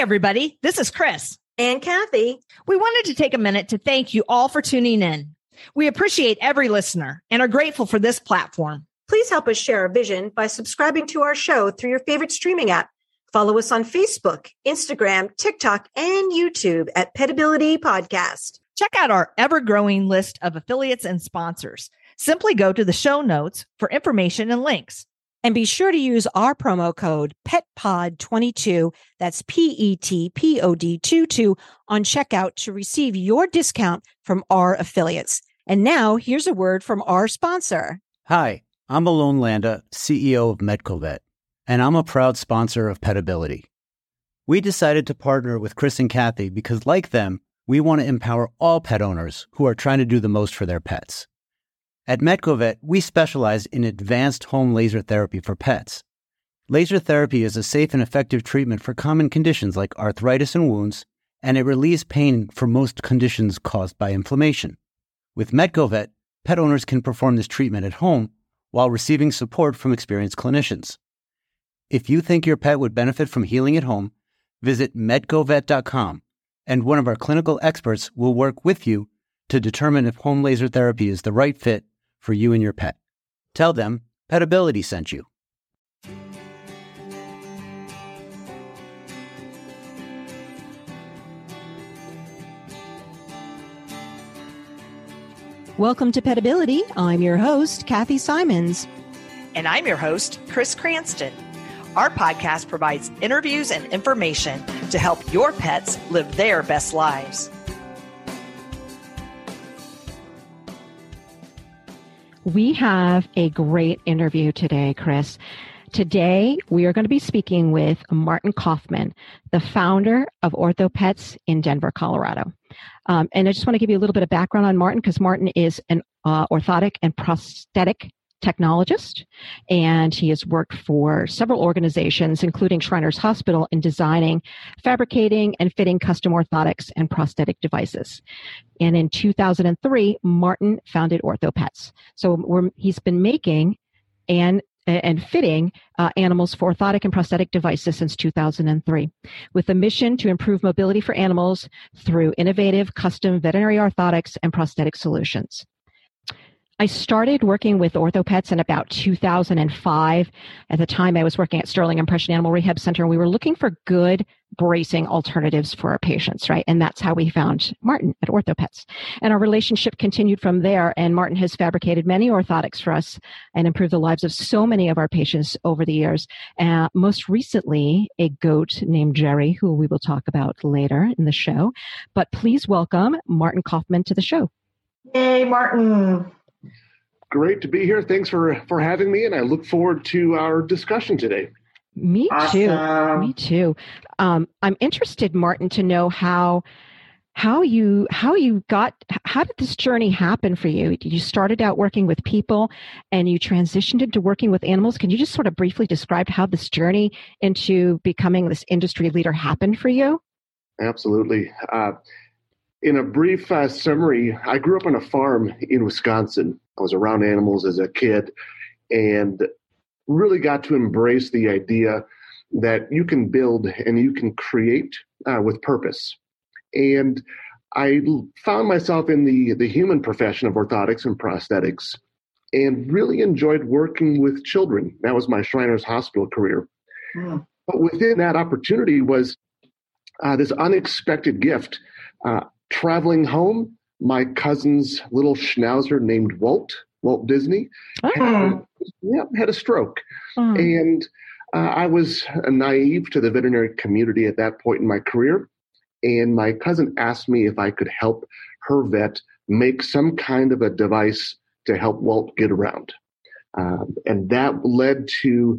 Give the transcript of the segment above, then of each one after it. Hi, everybody. This is Chris. And Kathy. We wanted to take a minute to thank you all for tuning in. We appreciate every listener and are grateful for this platform. Please help us share our vision by subscribing to our show through your favorite streaming app. Follow us on Facebook, Instagram, TikTok, and YouTube at PetAbility Podcast. Check out our ever-growing list of affiliates and sponsors. Simply go to the show notes for information and links. And be sure to use our promo code PETPOD22, that's PETPOD22, on checkout to receive your discount from our affiliates. And now, here's a word from our sponsor. Hi, I'm Alon Landa, CEO of MedcoVet, and I'm a proud sponsor of PetAbility. We decided to partner with Chris and Kathy because, like them, we want to empower all pet owners who are trying to do the most for their pets. At MedcoVet, we specialize in advanced home laser therapy for pets. Laser therapy is a safe and effective treatment for common conditions like arthritis and wounds, and it relieves pain for most conditions caused by inflammation. With MedcoVet, pet owners can perform this treatment at home while receiving support from experienced clinicians. If you think your pet would benefit from healing at home, visit medcovet.com, and one of our clinical experts will work with you to determine if home laser therapy is the right fit for you and your pet. Tell them PetAbility sent you. Welcome to PetAbility. I'm your host, Kathy Simons. And I'm your host, Chris Cranston. Our podcast provides interviews and information to help your pets live their best lives. We have a great interview today, Chris. Today, we are going to be speaking with Martin Kaufman, the founder of OrthoPets in Denver, Colorado. And I just want to give you a little bit of background on Martin, because Martin is an orthotic and prosthetic technologist, and he has worked for several organizations, including Shriners Hospital, in designing, fabricating, and fitting custom orthotics and prosthetic devices. And in 2003, Martin founded OrthoPets. So he's been making and fitting animals for orthotic and prosthetic devices since 2003, with a mission to improve mobility for animals through innovative custom veterinary orthotics and prosthetic solutions. I started working with OrthoPets in about 2005. At the time, I was working at Sterling Impression Animal Rehab Center, and we were looking for good bracing alternatives for our patients, right? And that's how we found Martin at OrthoPets. And our relationship continued from there, and Martin has fabricated many orthotics for us and improved the lives of so many of our patients over the years. Most recently, a goat named Jerry, who we will talk about later in the show. But please welcome Martin Kaufman to the show. Yay, Martin. Great to be here. Thanks for having me, and I look forward to our discussion today. Me too. Awesome. Me too. I'm interested, Martin, to know how did this journey happen for you? You started out working with people, and you transitioned into working with animals. Can you just sort of briefly describe how this journey into becoming this industry leader happened for you? Absolutely. In a brief summary, I grew up on a farm in Wisconsin. I was around animals as a kid and really got to embrace the idea that you can build and you can create with purpose. And I found myself in the human profession of orthotics and prosthetics and really enjoyed working with children. That was my Shriners Hospital career. Yeah. But within that opportunity was this unexpected gift. Traveling home, my cousin's little schnauzer named Walt Disney, had a stroke. Oh. And I was naive to the veterinary community at that point in my career. And my cousin asked me if I could help her vet make some kind of a device to help Walt get around. And that led to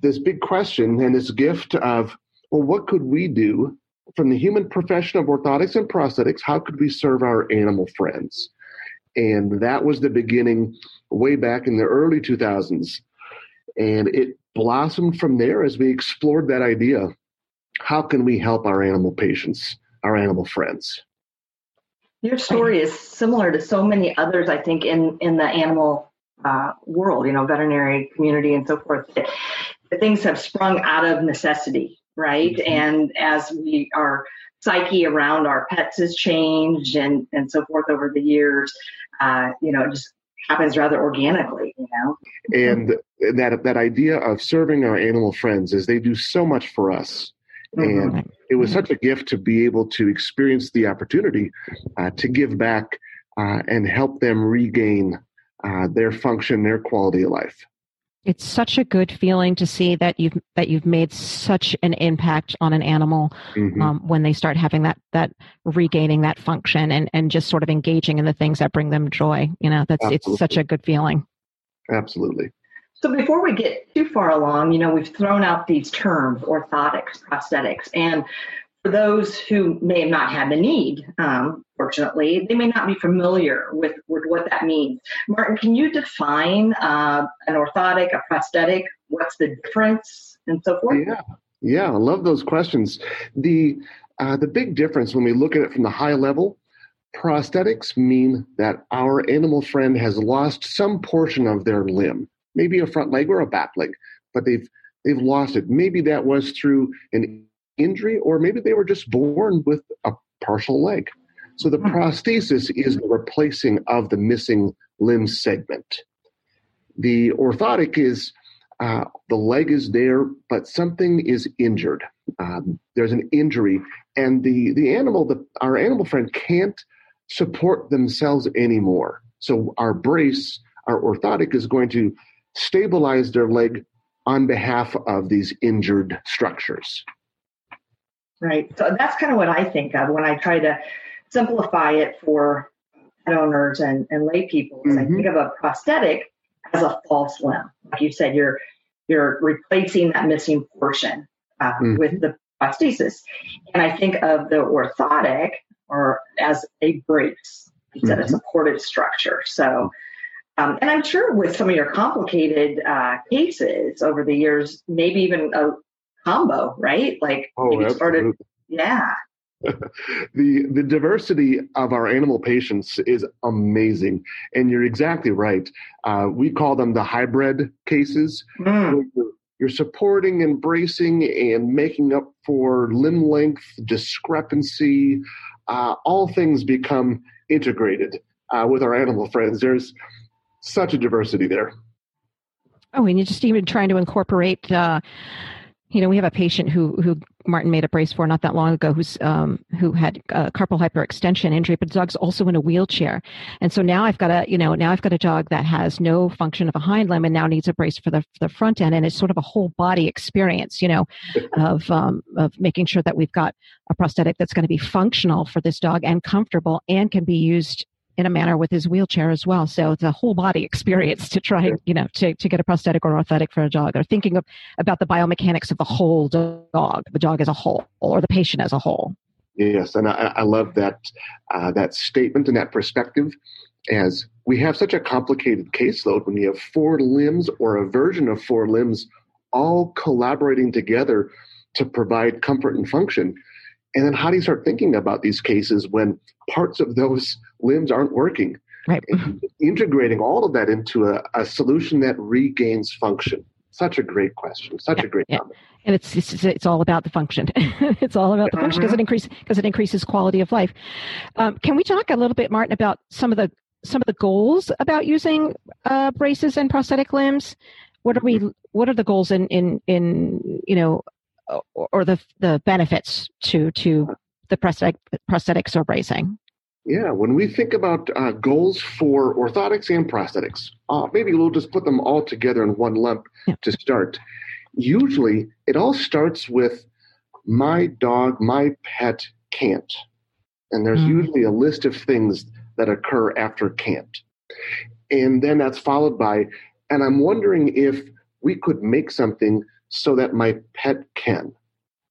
this big question and this gift of, well, what could we do from the human profession of orthotics and prosthetics? How could we serve our animal friends? And that was the beginning way back in the early 2000s. And it blossomed from there as we explored that idea. How can we help our animal patients, our animal friends? Your story is similar to so many others, I think, in the animal world, veterinary community and so forth. The things have sprung out of necessity. right? Mm-hmm. And as we our psyche around our pets has changed and so forth over the years, it just happens rather organically, And that idea of serving our animal friends is they do so much for us. Mm-hmm. And it was such a gift to be able to experience the opportunity to give back and help them regain their function, their quality of life. It's such a good feeling to see that you've made such an impact on an animal mm-hmm. When they start having that regaining that function and just sort of engaging in the things that bring them joy. It's such a good feeling. Absolutely. So before we get too far along, we've thrown out these terms, orthotics, prosthetics, and for those who may have not had the need, fortunately, they may not be familiar with what that means. Martin, can you define an orthotic, a prosthetic? What's the difference and so forth? Yeah, I love those questions. The big difference when we look at it from the high level, prosthetics mean that our animal friend has lost some portion of their limb, maybe a front leg or a back leg, but they've lost it. Maybe that was through an injury, or maybe they were just born with a partial leg. So the prosthesis is the replacing of the missing limb segment. The orthotic is the leg is there, but something is injured. There's an injury, and our animal friend can't support themselves anymore. So our brace, our orthotic, is going to stabilize their leg on behalf of these injured structures. Right. So that's kind of what I think of when I try to simplify it for pet owners and lay people. Mm-hmm. I think of a prosthetic as a false limb. Like you said, you're replacing that missing portion with the prosthesis. And I think of the orthotic or as a brace, you said, a supportive structure. So, and I'm sure with some of your complicated cases over the years, maybe even a combo, right? Like The diversity of our animal patients is amazing, and you're exactly right. We call them the hybrid cases. You're supporting and bracing and making up for limb length discrepancy. All things become integrated with our animal friends. There's such a diversity there. Oh, and you're just even trying to incorporate we have a patient who Martin made a brace for not that long ago, who had carpal hyperextension injury, but dog's also in a wheelchair, and so now I've got a dog that has no function of a hind limb and now needs a brace for the front end, and it's sort of a whole body experience, of making sure that we've got a prosthetic that's going to be functional for this dog and comfortable and can be used in a manner with his wheelchair as well. So it's a whole body experience to try, to get a prosthetic or orthotic for a dog, or thinking about the biomechanics of the whole dog, the dog as a whole, or the patient as a whole. Yes. And I love that statement and that perspective, as we have such a complicated caseload when you have four limbs or a version of four limbs all collaborating together to provide comfort and function. And then how do you start thinking about these cases when parts of those limbs aren't working? Right. And integrating all of that into a solution that regains function. Such a great question. Such a great topic. And it's all about the function. It's all about the function because it increases quality of life. Can we talk a little bit, Martin, about some of the goals about using braces and prosthetic limbs? What are the goals in or the benefits to the prosthetics or bracing? Yeah, when we think about goals for orthotics and prosthetics, maybe we'll just put them all together in one lump to start. Usually, it all starts with my dog, my pet can't. And there's usually a list of things that occur after can't. And then that's followed by, and I'm wondering if we could make something so that my pet can.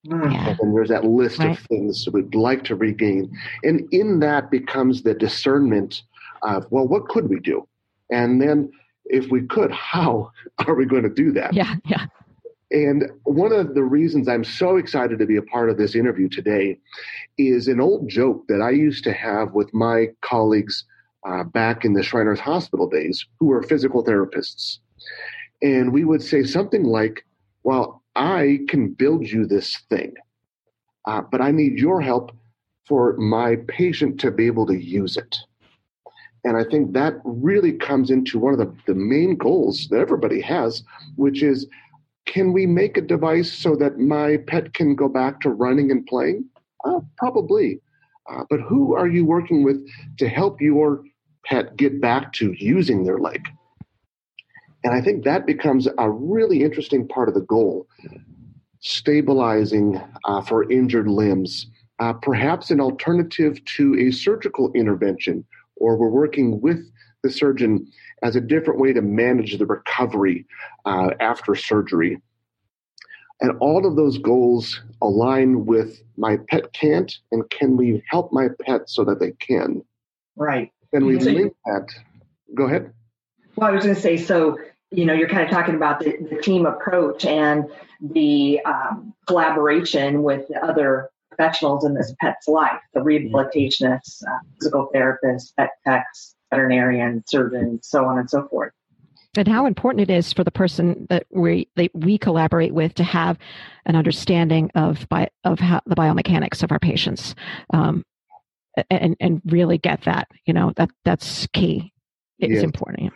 Yeah. And there's that list of things that we'd like to regain. And in that becomes the discernment of, well, what could we do? And then if we could, how are we going to do that? Yeah. And one of the reasons I'm so excited to be a part of this interview today is an old joke that I used to have with my colleagues back in the Shriners Hospital days, who were physical therapists. And we would say something like, well, I can build you this thing, but I need your help for my patient to be able to use it. And I think that really comes into one of the main goals that everybody has, which is, can we make a device so that my pet can go back to running and playing? Probably. But who are you working with to help your pet get back to using their leg? And I think that becomes a really interesting part of the goal, stabilizing for injured limbs, perhaps an alternative to a surgical intervention, or we're working with the surgeon as a different way to manage the recovery after surgery. And all of those goals align with my pet can't, and can we help my pet so that they can? Right. And we link that. Go ahead. Well, I was going to say, so, you know, you're kind of talking about the team approach and the collaboration with other professionals in this pet's life, the rehabilitationists, physical therapists, vet techs, veterinarians, surgeons, so on and so forth. And how important it is for the person that we collaborate with to have an understanding of how the biomechanics of our patients, and really get that, you know, that's key. It's important.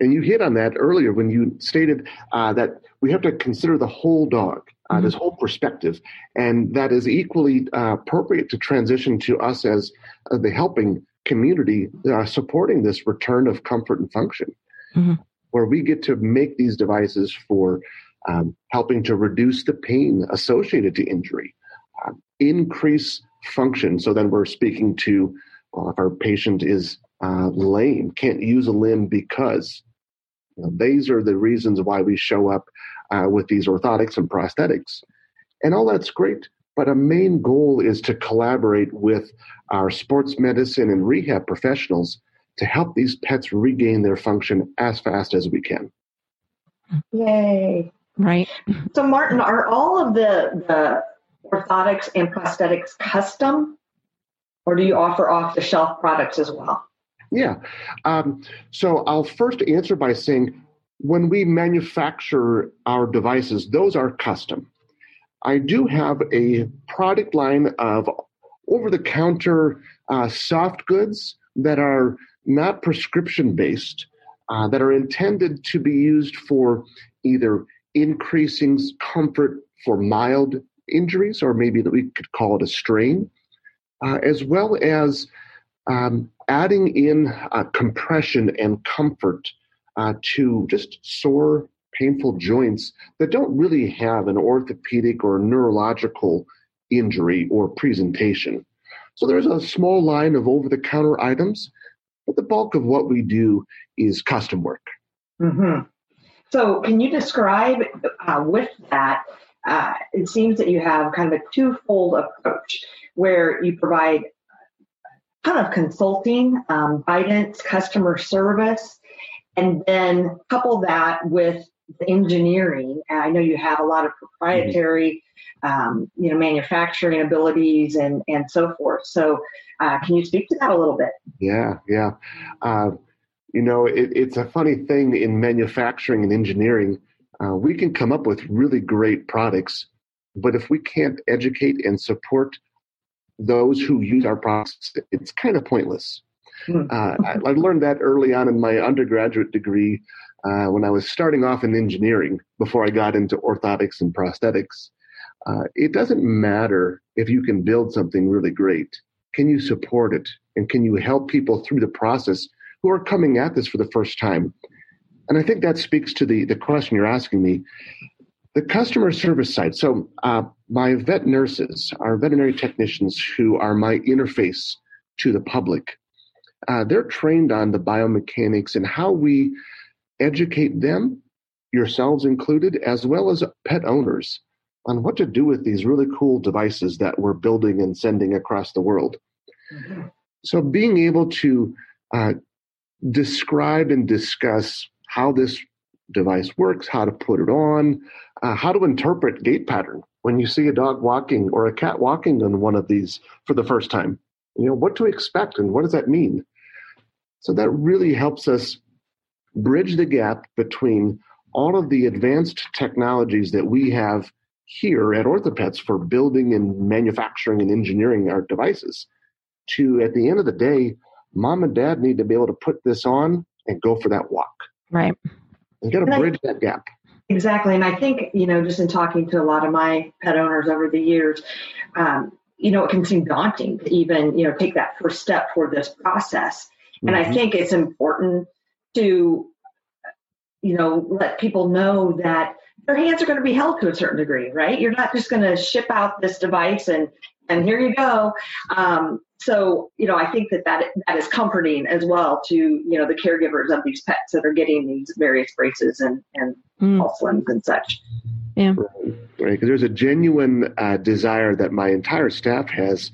And you hit on that earlier when you stated that we have to consider the whole dog, this whole perspective, and that is equally appropriate to transition to us as the helping community supporting this return of comfort and function, where we get to make these devices for helping to reduce the pain associated to injury, increase function. So then we're speaking to, well, if our patient is lame, can't use a limb because, you know, these are the reasons why we show up with these orthotics and prosthetics. And all that's great, but a main goal is to collaborate with our sports medicine and rehab professionals to help these pets regain their function as fast as we can. Yay. Right. So, Martin, are all of the orthotics and prosthetics custom, or do you offer off-the-shelf products as well? Yeah. So I'll first answer by saying, when we manufacture our devices, those are custom. I do have a product line of over-the-counter soft goods that are not prescription-based, that are intended to be used for either increasing comfort for mild injuries, or maybe that we could call it a strain, as well as adding in compression and comfort to just sore, painful joints that don't really have an orthopedic or neurological injury or presentation. So there's a small line of over-the-counter items, but the bulk of what we do is custom work. Mm-hmm. So can you describe with that, it seems that you have kind of a twofold approach where you provide kind of consulting, guidance, customer service, and then couple that with the engineering. And I know you have a lot of proprietary, you know, manufacturing abilities and so forth. So can you speak to that a little bit? Yeah. You know, it's a funny thing in manufacturing and engineering. We can come up with really great products, but if we can't educate and support those who use our products, it's kind of pointless. I learned that early on in my undergraduate degree when I was starting off in engineering before I got into orthotics and prosthetics. It doesn't matter if you can build something really great. Can you support it? And can you help people through the process who are coming at this for the first time? And I think that speaks to the question you're asking me. The customer service side. So my vet nurses, our veterinary technicians who are my interface to the public, they're trained on the biomechanics and how we educate them, yourselves included, as well as pet owners, on what to do with these really cool devices that we're building and sending across the world. Mm-hmm. So being able to describe and discuss how this device works, how to put it on, how to interpret gait pattern when you see a dog walking or a cat walking on one of these for the first time. You know, what to expect and what does that mean? So that really helps us bridge the gap between all of the advanced technologies that we have here at OrthoPets for building and manufacturing and engineering our devices to, at the end of the day, mom and dad need to be able to put this on and go for that walk. Right. You got to bridge that gap. Exactly. And I think, you know, just in talking to a lot of my pet owners over the years, you know, it can seem daunting to even, you know, take that first step toward this process. And I think it's important to, you know, let people know that their hands are going to be held to a certain degree, right? You're not just going to ship out this device and here you go. So, you know, I think that is comforting as well to, you know, the caregivers of these pets that are getting these various braces and false limbs and such. Yeah. Right. Because there's a genuine desire that my entire staff has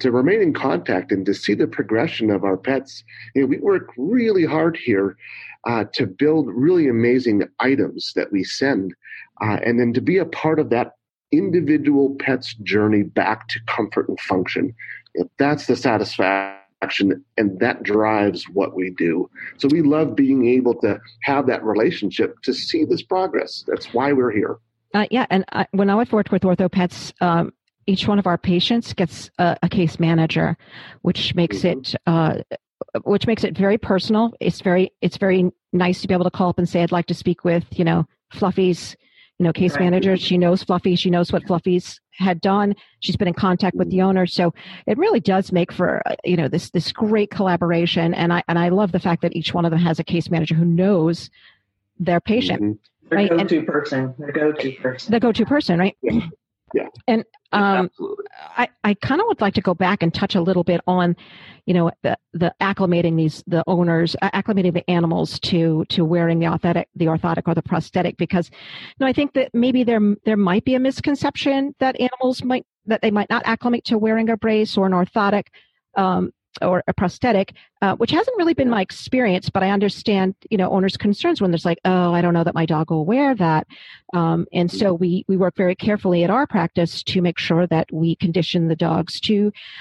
to remain in contact and to see the progression of our pets. You know, we work really hard here to build really amazing items that we send and then to be a part of that individual pet's journey back to comfort and function. You know, that's the satisfaction, and that drives what we do. So we love being able to have that relationship to see this progress. That's why we're here. Yeah, and when I would work with OrthoPets, each one of our patients gets a case manager, which makes it very personal. It's very nice to be able to call up and say, "I'd like to speak with, you know, Fluffy's, you know, case manager." She knows Fluffy. She knows what Fluffy's had done. She's been in contact with the owner, so it really does make for, you know, this great collaboration. And I love the fact that each one of them has a case manager who knows their patient. Their go-to person. The go-to person, right? Yeah. And I kind of would like to go back and touch a little bit on, you know, the acclimating the owners, acclimating the animals to wearing the orthotic or the prosthetic, because, you know, I think that maybe there might be a misconception that animals might not acclimate to wearing a brace or an orthotic or a prosthetic, which hasn't really been my experience, but I understand, you know, owners' concerns when there's like, oh, I don't know that my dog will wear that. And so we work very carefully at our practice to make sure that we condition the dogs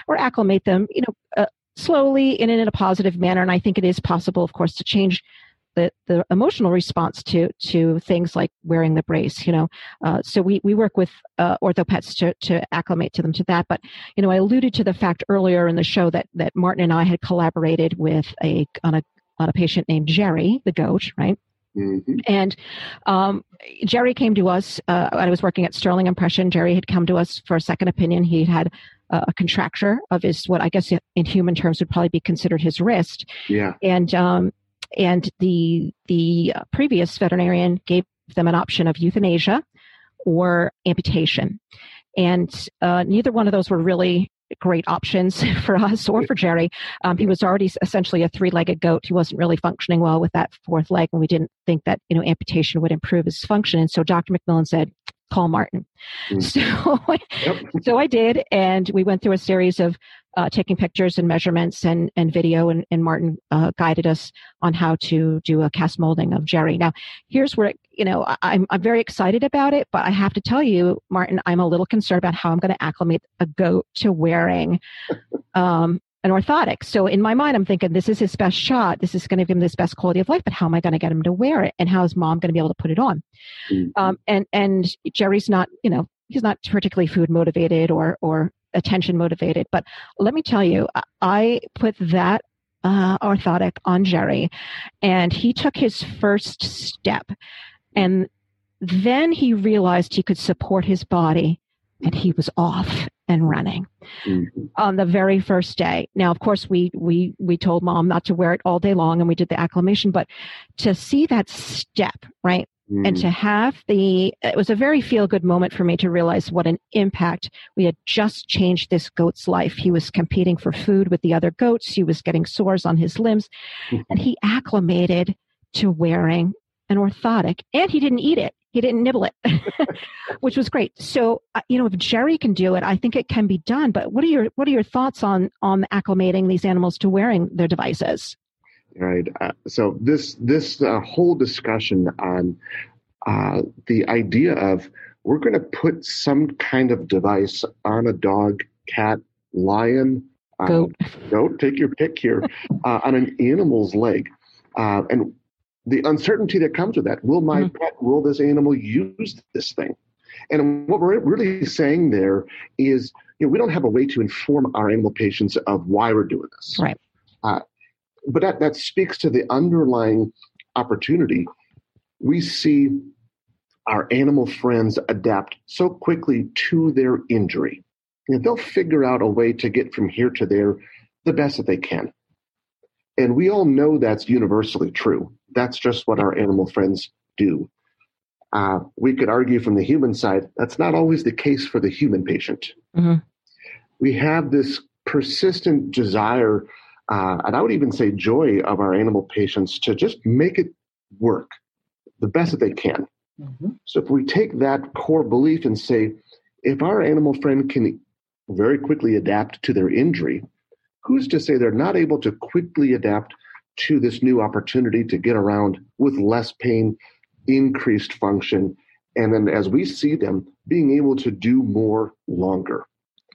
or acclimate them, you know, slowly and in a positive manner. And I think it is possible, of course, to change the emotional response to things like wearing the brace, you know. So we work with OrthoPets to acclimate to them to that. But, you know, I alluded to the fact earlier in the show that Martin and I had collaborated with on a patient named Jerry, the goat, right? Mm-hmm. And Jerry came to us, I was working at Sterling Impression. Jerry had come to us for a second opinion. He had a contracture of his, what I guess in human terms would probably be considered his wrist. Yeah. And the previous veterinarian gave them an option of euthanasia or amputation. And neither one of those were really great options for us or for Jerry. He was already essentially a three-legged goat. He wasn't really functioning well with that fourth leg, and we didn't think that, you know, amputation would improve his function. And so Dr. McMillan said, call Martin. So I did, and we went through a series of taking pictures and measurements and video, and Martin guided us on how to do a cast molding of Jerry. Now, here's where, you know, I'm very excited about it, but I have to tell you, Martin, I'm a little concerned about how I'm going to acclimate a goat to wearing an orthotic. So in my mind, I'm thinking this is his best shot. This is going to give him this best quality of life, but how am I going to get him to wear it? And how is mom going to be able to put it on? And Jerry's not, you know, he's not particularly food motivated or attention motivated, but let me tell you, I put that orthotic on Jerry, and he took his first step, and then he realized he could support his body, and he was off and running on the very first day. Now, of course, we told mom not to wear it all day long, and we did the acclimation, but to see that step, right? And to have it was a very feel-good moment for me to realize what an impact. We had just changed this goat's life. He was competing for food with the other goats. He was getting sores on his limbs. And he acclimated to wearing an orthotic. And he didn't eat it. He didn't nibble it, which was great. So, you know, if Jerry can do it, I think it can be done. But what are your thoughts on acclimating these animals to wearing their devices? Right. So this whole discussion on the idea of we're going to put some kind of device on a dog, cat, lion, goat, take your pick here, on an animal's leg. And the uncertainty that comes with that. Will this animal use this thing? And what we're really saying there is, you know, we don't have a way to inform our animal patients of why we're doing this. Right. But that speaks to the underlying opportunity. We see our animal friends adapt so quickly to their injury. You know, they'll figure out a way to get from here to there the best that they can. And we all know that's universally true. That's just what our animal friends do. We could argue from the human side, that's not always the case for the human patient. Mm-hmm. We have this persistent desire, and I would even say joy, of our animal patients to just make it work the best that they can. Mm-hmm. So if we take that core belief and say, if our animal friend can very quickly adapt to their injury, who's to say they're not able to quickly adapt to this new opportunity to get around with less pain, increased function, and then as we see them, being able to do more longer.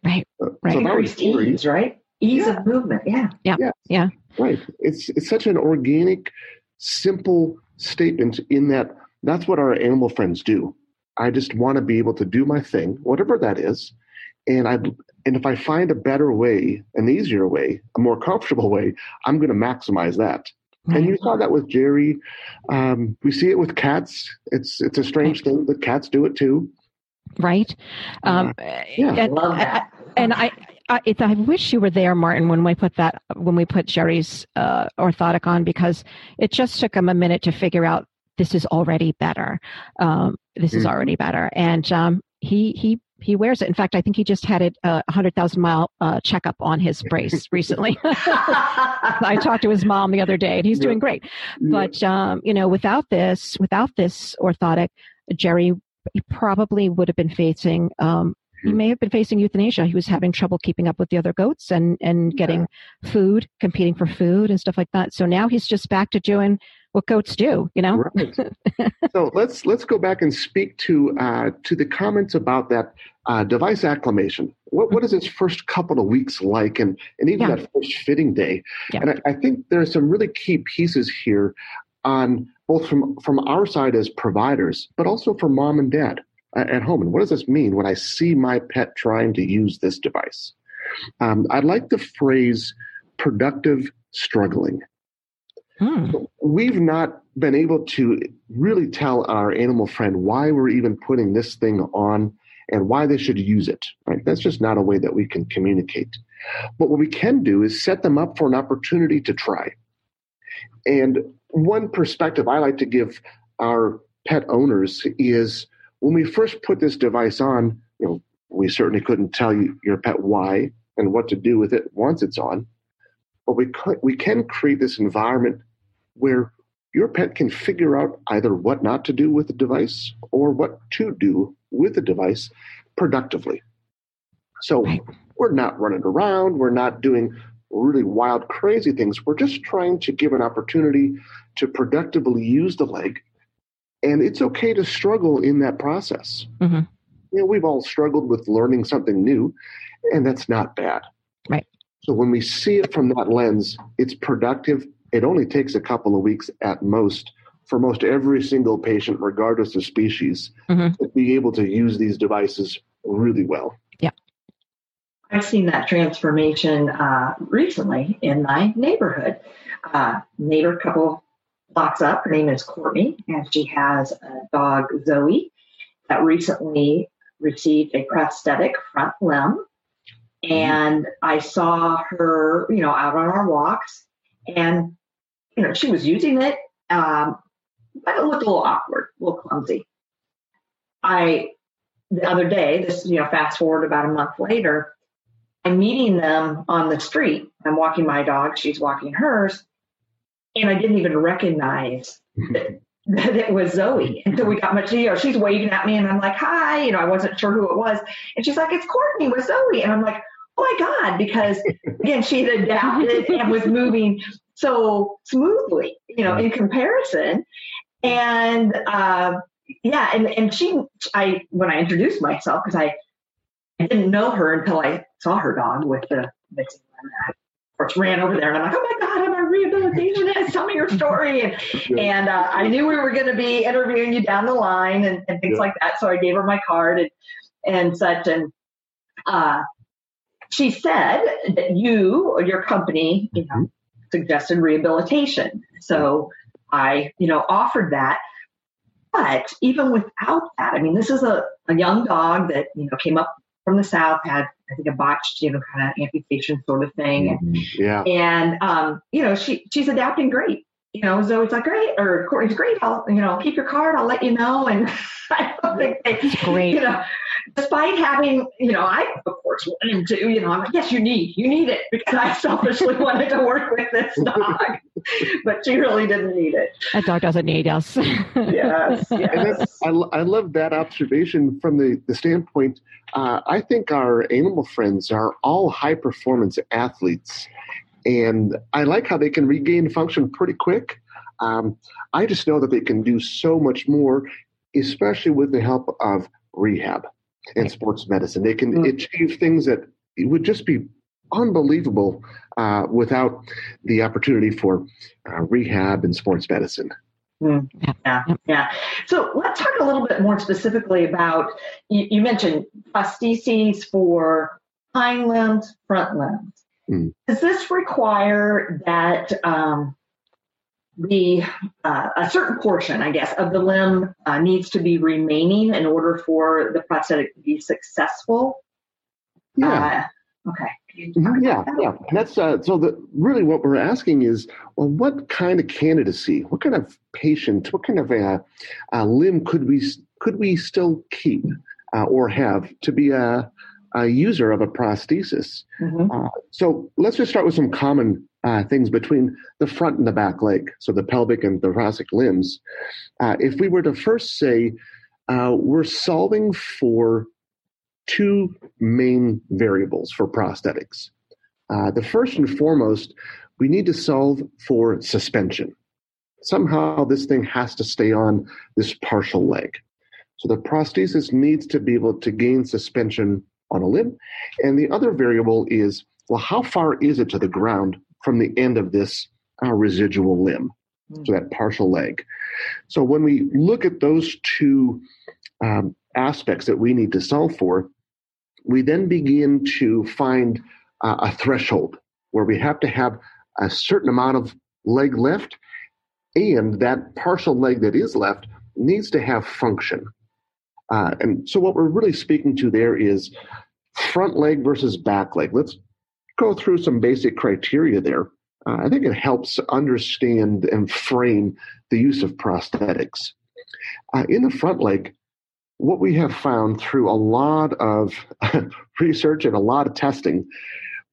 Right. So increased ease, right? Ease of movement. Yeah. Right. It's such an organic, simple statement in that that's what our animal friends do. I just want to be able to do my thing, whatever that is. And if I find a better way, an easier way, a more comfortable way, I'm going to maximize that. Right. And you saw that with Jerry. We see it with cats. It's a strange thing, but cats do it too. Right. I wish you were there, Martin, when we put Jerry's orthotic on, because it just took him a minute to figure out this is already better. And he wears it. In fact, I think he just had it 100,000 mile checkup on his brace recently. I talked to his mom the other day, and he's doing great. But without this orthotic, Jerry probably would have been facing. He may have been facing euthanasia. He was having trouble keeping up with the other goats and getting food, competing for food and stuff like that. So now he's just back to doing what goats do, you know? Right. So let's go back and speak to the comments about that device acclimation. What is its first couple of weeks like, and even that first fitting day? Yeah. And I think there are some really key pieces here on both from our side as providers, but also for mom and dad at home. And what does this mean when I see my pet trying to use this device? I like the phrase productive struggling. We've not been able to really tell our animal friend why we're even putting this thing on and why they should use it. Right? That's just not a way that we can communicate. But what we can do is set them up for an opportunity to try. And one perspective I like to give our pet owners is, when we first put this device on, you know, we certainly couldn't tell your pet why and what to do with it once it's on. But we can create this environment where your pet can figure out either what not to do with the device or what to do with the device productively. So we're not running around. We're not doing really wild, crazy things. We're just trying to give an opportunity to productively use the leg. And it's okay to struggle in that process. Mm-hmm. You know, we've all struggled with learning something new, and that's not bad. Right. So when we see it from that lens, it's productive. It only takes a couple of weeks at most for most every single patient, regardless of species, to be able to use these devices really well. Yeah. I've seen that transformation recently in my neighborhood. Neighbor couple blocks up, her name is Courtney, and she has a dog, Zoe, that recently received a prosthetic front limb. And I saw her, you know, out on our walks, and, you know, she was using it, but it looked a little awkward, a little clumsy. The other day, fast forward about a month later, I'm meeting them on the street. I'm walking my dog, she's walking hers, and I didn't even recognize that it was Zoe until we got much, you know, she's waving at me and I'm like, hi, you know, I wasn't sure who it was. And she's like, it's Courtney with Zoe. And I'm like, oh my God, because again, she had adapted and was moving so smoothly, you know, in comparison. And when I introduced myself, because I didn't know her until I saw her dog with the mixing. I, of course, ran over there and I'm like, oh my God, I'm our rehabilitation has some of your story. And, sure. And I knew we were going to be interviewing you down the line and things yeah. like that. So I gave her my card and such. And she said that you or your company, you know, suggested rehabilitation. So I, you know, offered that. But even without that, I mean, this is a young dog that, you know, came up from the South, had, I think, a botched, you know, kind of amputation sort of thing. And, yeah. And, you know, she's adapting great, you know, so it's like, great, or Courtney's great. I'll, you know, keep your card. I'll let you know. And I don't think they, great. You know, despite having, you know, I, of course, wanted to, you know, I'm like, yes, you need it, because I selfishly wanted to work with this dog, but she really didn't need it. That dog doesn't need us. Yes. Yes. I love that observation from the standpoint. I think our animal friends are all high performance athletes, and I like how they can regain function pretty quick. I just know that they can do so much more, especially with the help of rehab and sports medicine. They can achieve things that it would just be unbelievable without the opportunity for rehab and sports medicine. Yeah. So let's talk a little bit more specifically about, you mentioned prostheses for hind limbs, front limbs. Does this require that a certain portion, I guess, of the limb needs to be remaining in order for the prosthetic to be successful? Yeah. Okay. Yeah. And that's so. Really, what we're asking is, well, what kind of candidacy, what kind of patient, what kind of a limb could we still keep or have to be a user of a prosthesis? Mm-hmm. So let's just start with some common things between the front and the back leg, so the pelvic and thoracic limbs. If we were to first say we're solving for two main variables for prosthetics. The first and foremost, we need to solve for suspension. Somehow this thing has to stay on this partial leg. So the prosthesis needs to be able to gain suspension on a limb. And the other variable is, well, how far is it to the ground from the end of this residual limb, so that partial leg. So when we look at those two aspects that we need to solve for, we then begin to find a threshold where we have to have a certain amount of leg left, and that partial leg that is left needs to have function. And so what we're really speaking to there is front leg versus back leg. Let's go through some basic criteria there. I think it helps understand and frame the use of prosthetics. In the front leg, what we have found through a lot of research and a lot of testing,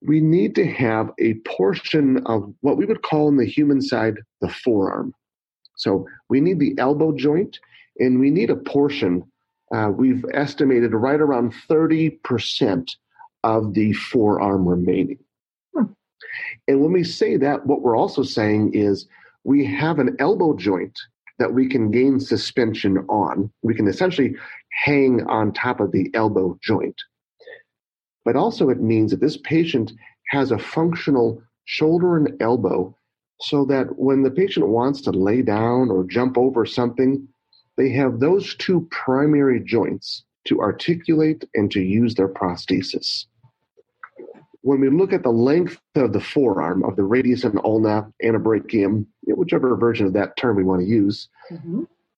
we need to have a portion of what we would call on the human side, the forearm. So we need the elbow joint, and we need a portion. We've estimated right around 30% of the forearm remaining. And when we say that, what we're also saying is we have an elbow joint that we can gain suspension on. We can essentially hang on top of the elbow joint. But also it means that this patient has a functional shoulder and elbow, so that when the patient wants to lay down or jump over something, they have those two primary joints to articulate and to use their prosthesis. When we look at the length of the forearm, of the radius and ulna, anabrachium, whichever version of that term we want to use,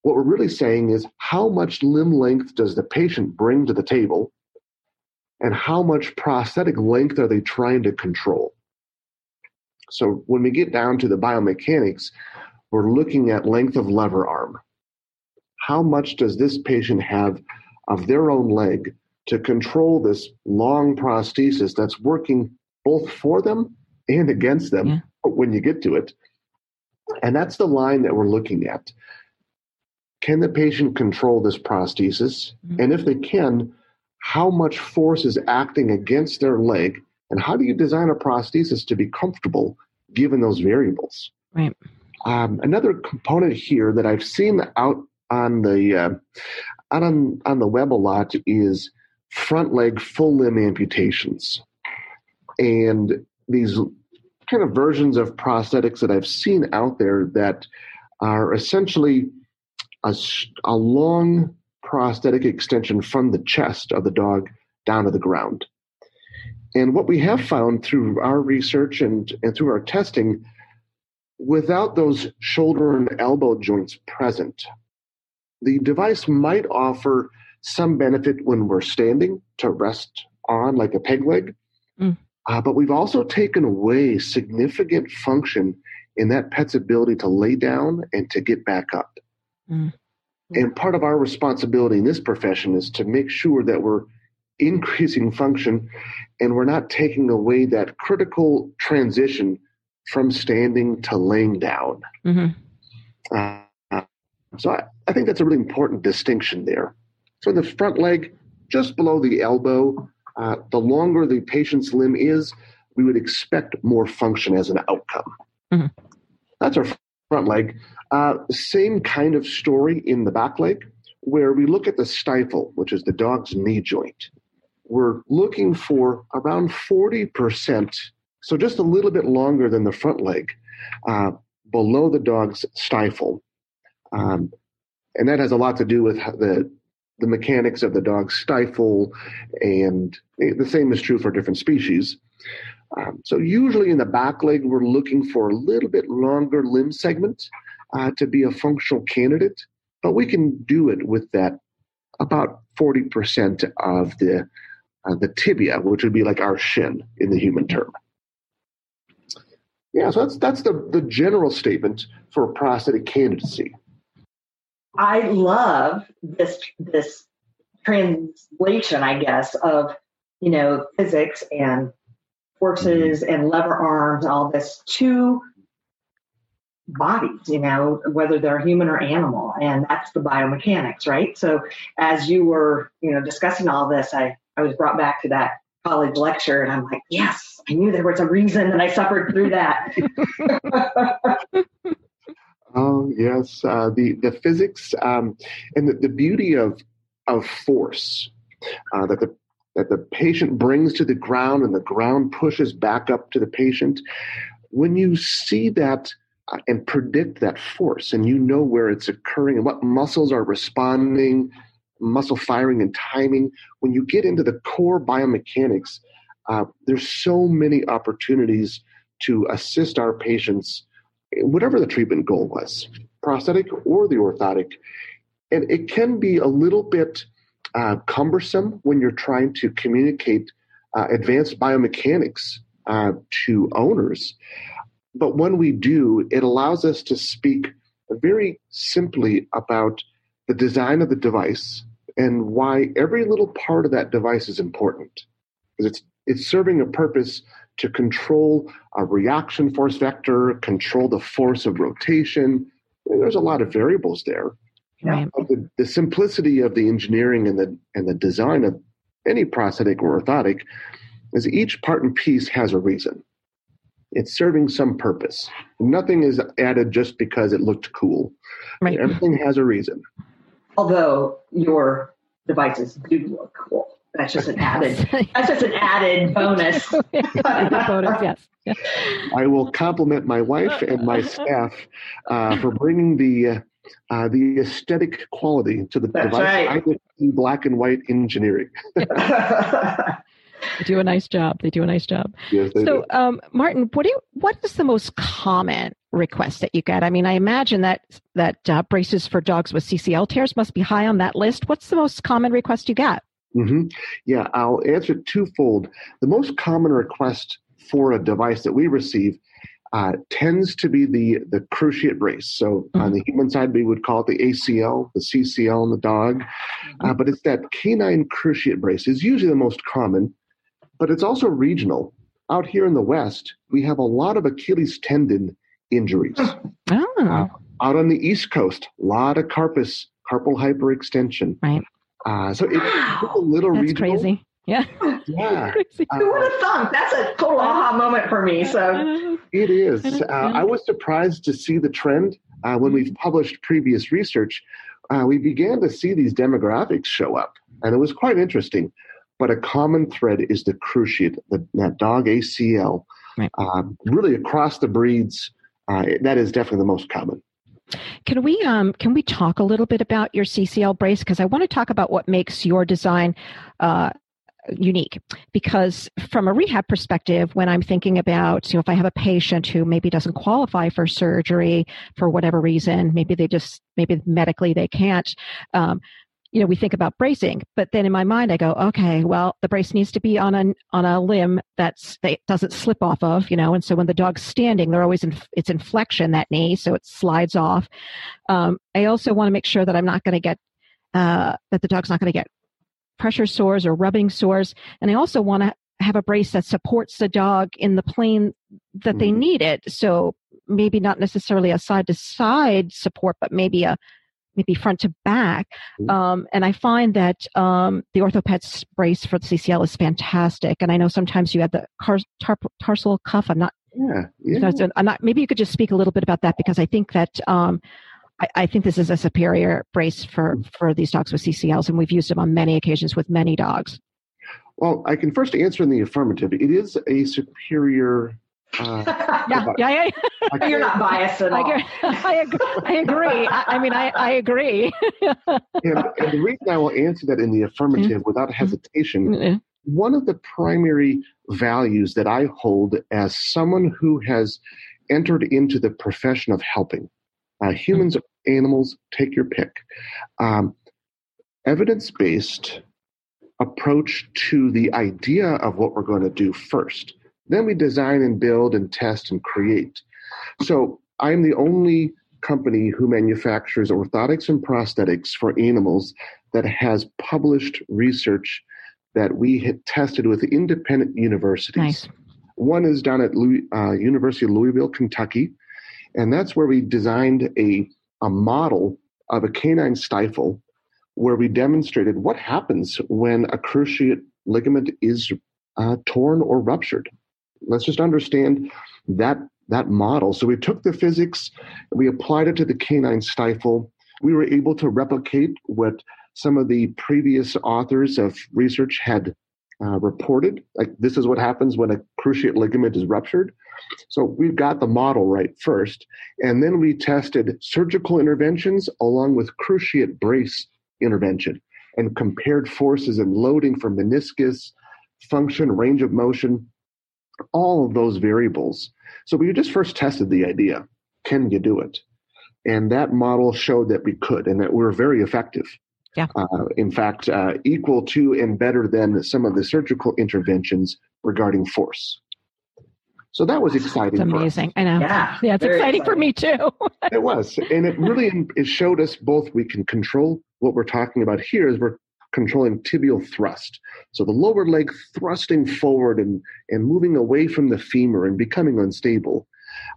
what we're really saying is how much limb length does the patient bring to the table, and how much prosthetic length are they trying to control? So when we get down to the biomechanics, we're looking at length of lever arm. How much does this patient have of their own leg to control this long prosthesis that's working both for them and against them when you get to it? And that's the line that we're looking at. Can the patient control this prosthesis? And if they can, how much force is acting against their leg? And how do you design a prosthesis to be comfortable given those variables? Right. Another component here that I've seen out on the on the web a lot is front leg full limb amputations. And these kind of versions of prosthetics that I've seen out there that are essentially a long prosthetic extension from the chest of the dog down to the ground. And what we have found through our research and through our testing, without those shoulder and elbow joints present, the device might offer some benefit when we're standing to rest on like a peg leg. But we've also taken away significant function in that pet's ability to lay down and to get back up. And part of our responsibility in this profession is to make sure that we're increasing function and we're not taking away that critical transition from standing to laying down. So I think that's a really important distinction there. So in the front leg, just below the elbow, the longer the patient's limb is, we would expect more function as an outcome. That's our front leg. Same kind of story in the back leg, where we look at the stifle, which is the dog's knee joint. We're looking for around 40%, so just a little bit longer than the front leg, below the dog's stifle. And that has a lot to do with the mechanics of the dog's stifle, and the same is true for different species. So usually in the back leg, we're looking for a little bit longer limb segment to be a functional candidate, but we can do it with that about 40% of the tibia, which would be like our shin in the human term. Yeah, so that's the general statement for prosthetic candidacy. I love this translation, I guess, of, you know, physics and forces and lever arms, all this to bodies, you know, whether they're human or animal. And that's the biomechanics, right? So as you were, you know, discussing all this, I was brought back to that college lecture and I'm like, yes, I knew there was a reason that I suffered through that. Oh, yes. The physics and the beauty of force that the patient brings to the ground and the ground pushes back up to the patient. When you see that and predict that force and you know where it's occurring and what muscles are responding, muscle firing and timing, when you get into the core biomechanics, there's so many opportunities to assist our patients, whatever the treatment goal was, prosthetic or the orthotic. And it can be a little bit cumbersome when you're trying to communicate advanced biomechanics to owners. But when we do, it allows us to speak very simply about the design of the device and why every little part of that device is important. Because it's serving a purpose to control a reaction force vector, control the force of rotation. There's a lot of variables there. Right. The simplicity of the engineering and the design of any prosthetic or orthotic is each part and piece has a reason. It's serving some purpose. Nothing is added just because it looked cool. Right. Everything has a reason. Although your devices do look cool. That's just an added. That's just an added bonus. Yes. I will compliment my wife and my staff for bringing the aesthetic quality to the device. Right. I would do black and white engineering. They do a nice job. Yes, they do. Martin, what is the most common request that you get? I mean, I imagine that braces for dogs with CCL tears must be high on that list. What's the most common request you get? Yeah, I'll answer it twofold. The most common request for a device that we receive tends to be the cruciate brace. So on the human side, we would call it the ACL, the CCL, and the dog. But it's that canine cruciate brace is usually the most common, but it's also regional. Out here in the West, we have a lot of Achilles tendon injuries. Out on the East Coast, a lot of carpal hyperextension. Right. So it's a little regional. That's crazy. Yeah. Crazy. Who would have thunk? That's a total aha moment for me. So it is. I was surprised to see the trend when we've published previous research. We began to see these demographics show up, and it was quite interesting. But a common thread is the cruciate, that dog ACL, Right. Really across the breeds, that is definitely the most common. Can we talk a little bit about your CCL brace? Because I want to talk about what makes your design unique. Because from a rehab perspective, when I'm thinking about, if I have a patient who maybe doesn't qualify for surgery for whatever reason, maybe medically they can't, we think about bracing, but then in my mind I go, okay, well, the brace needs to be on a limb that doesn't slip off of, and so when the dog's standing, they're always it's in flexion, that knee, so it slides off. I also want to make sure that I'm not going to get, that the dog's not going to get pressure sores or rubbing sores. And I also want to have a brace that supports the dog in the plane that they need it. So maybe not necessarily a side to side support, but maybe front to back. And I find that the OrthoPets brace for the CCL is fantastic. And I know sometimes you have the tarsal cuff. Maybe you could just speak a little bit about that, because I think that I think this is a superior brace for these dogs with CCLs. And we've used them on many occasions with many dogs. Well, I can first answer in the affirmative. It is a superior You're not biased at all. I agree. I agree. And the reason I will answer that in the affirmative without hesitation, one of the primary values that I hold as someone who has entered into the profession of helping humans, animals, take your pick, evidence-based approach to the idea of what we're going to do first. Then we design and build and test and create. So I'm the only company who manufactures orthotics and prosthetics for animals that has published research that we had tested with independent universities. Nice. One is down at University of Louisville, Kentucky, and that's where we designed a model of a canine stifle where we demonstrated what happens when a cruciate ligament is torn or ruptured. Let's just understand that model. So we took the physics, we applied it to the canine stifle. We were able to replicate what some of the previous authors of research had reported. Like, this is what happens when a cruciate ligament is ruptured. So we've got the model right first. And then we tested surgical interventions along with cruciate brace intervention and compared forces and loading for meniscus, function, range of motion, all of those variables. So we just first tested the idea. Can you do it? And that model showed that we could and that we were very effective. Yeah. In fact, equal to and better than some of the surgical interventions regarding force. So that was exciting. That's amazing. I know. Yeah, it's exciting for me too. It was. And it really showed us both we can control what we're talking about here is we're controlling tibial thrust. So the lower leg thrusting forward and moving away from the femur and becoming unstable.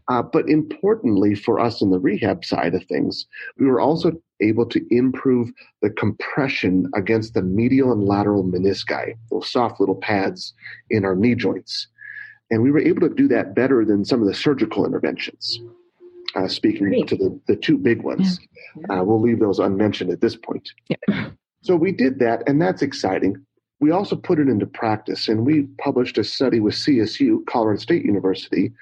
But importantly for us in the rehab side of things, we were also able to improve the compression against the medial and lateral menisci, those soft little pads in our knee joints. And we were able to do that better than some of the surgical interventions, speaking to the two big ones. Yeah. We'll leave those unmentioned at this point. Yeah. So we did that, and that's exciting. We also put it into practice, and we published a study with CSU, Colorado State University,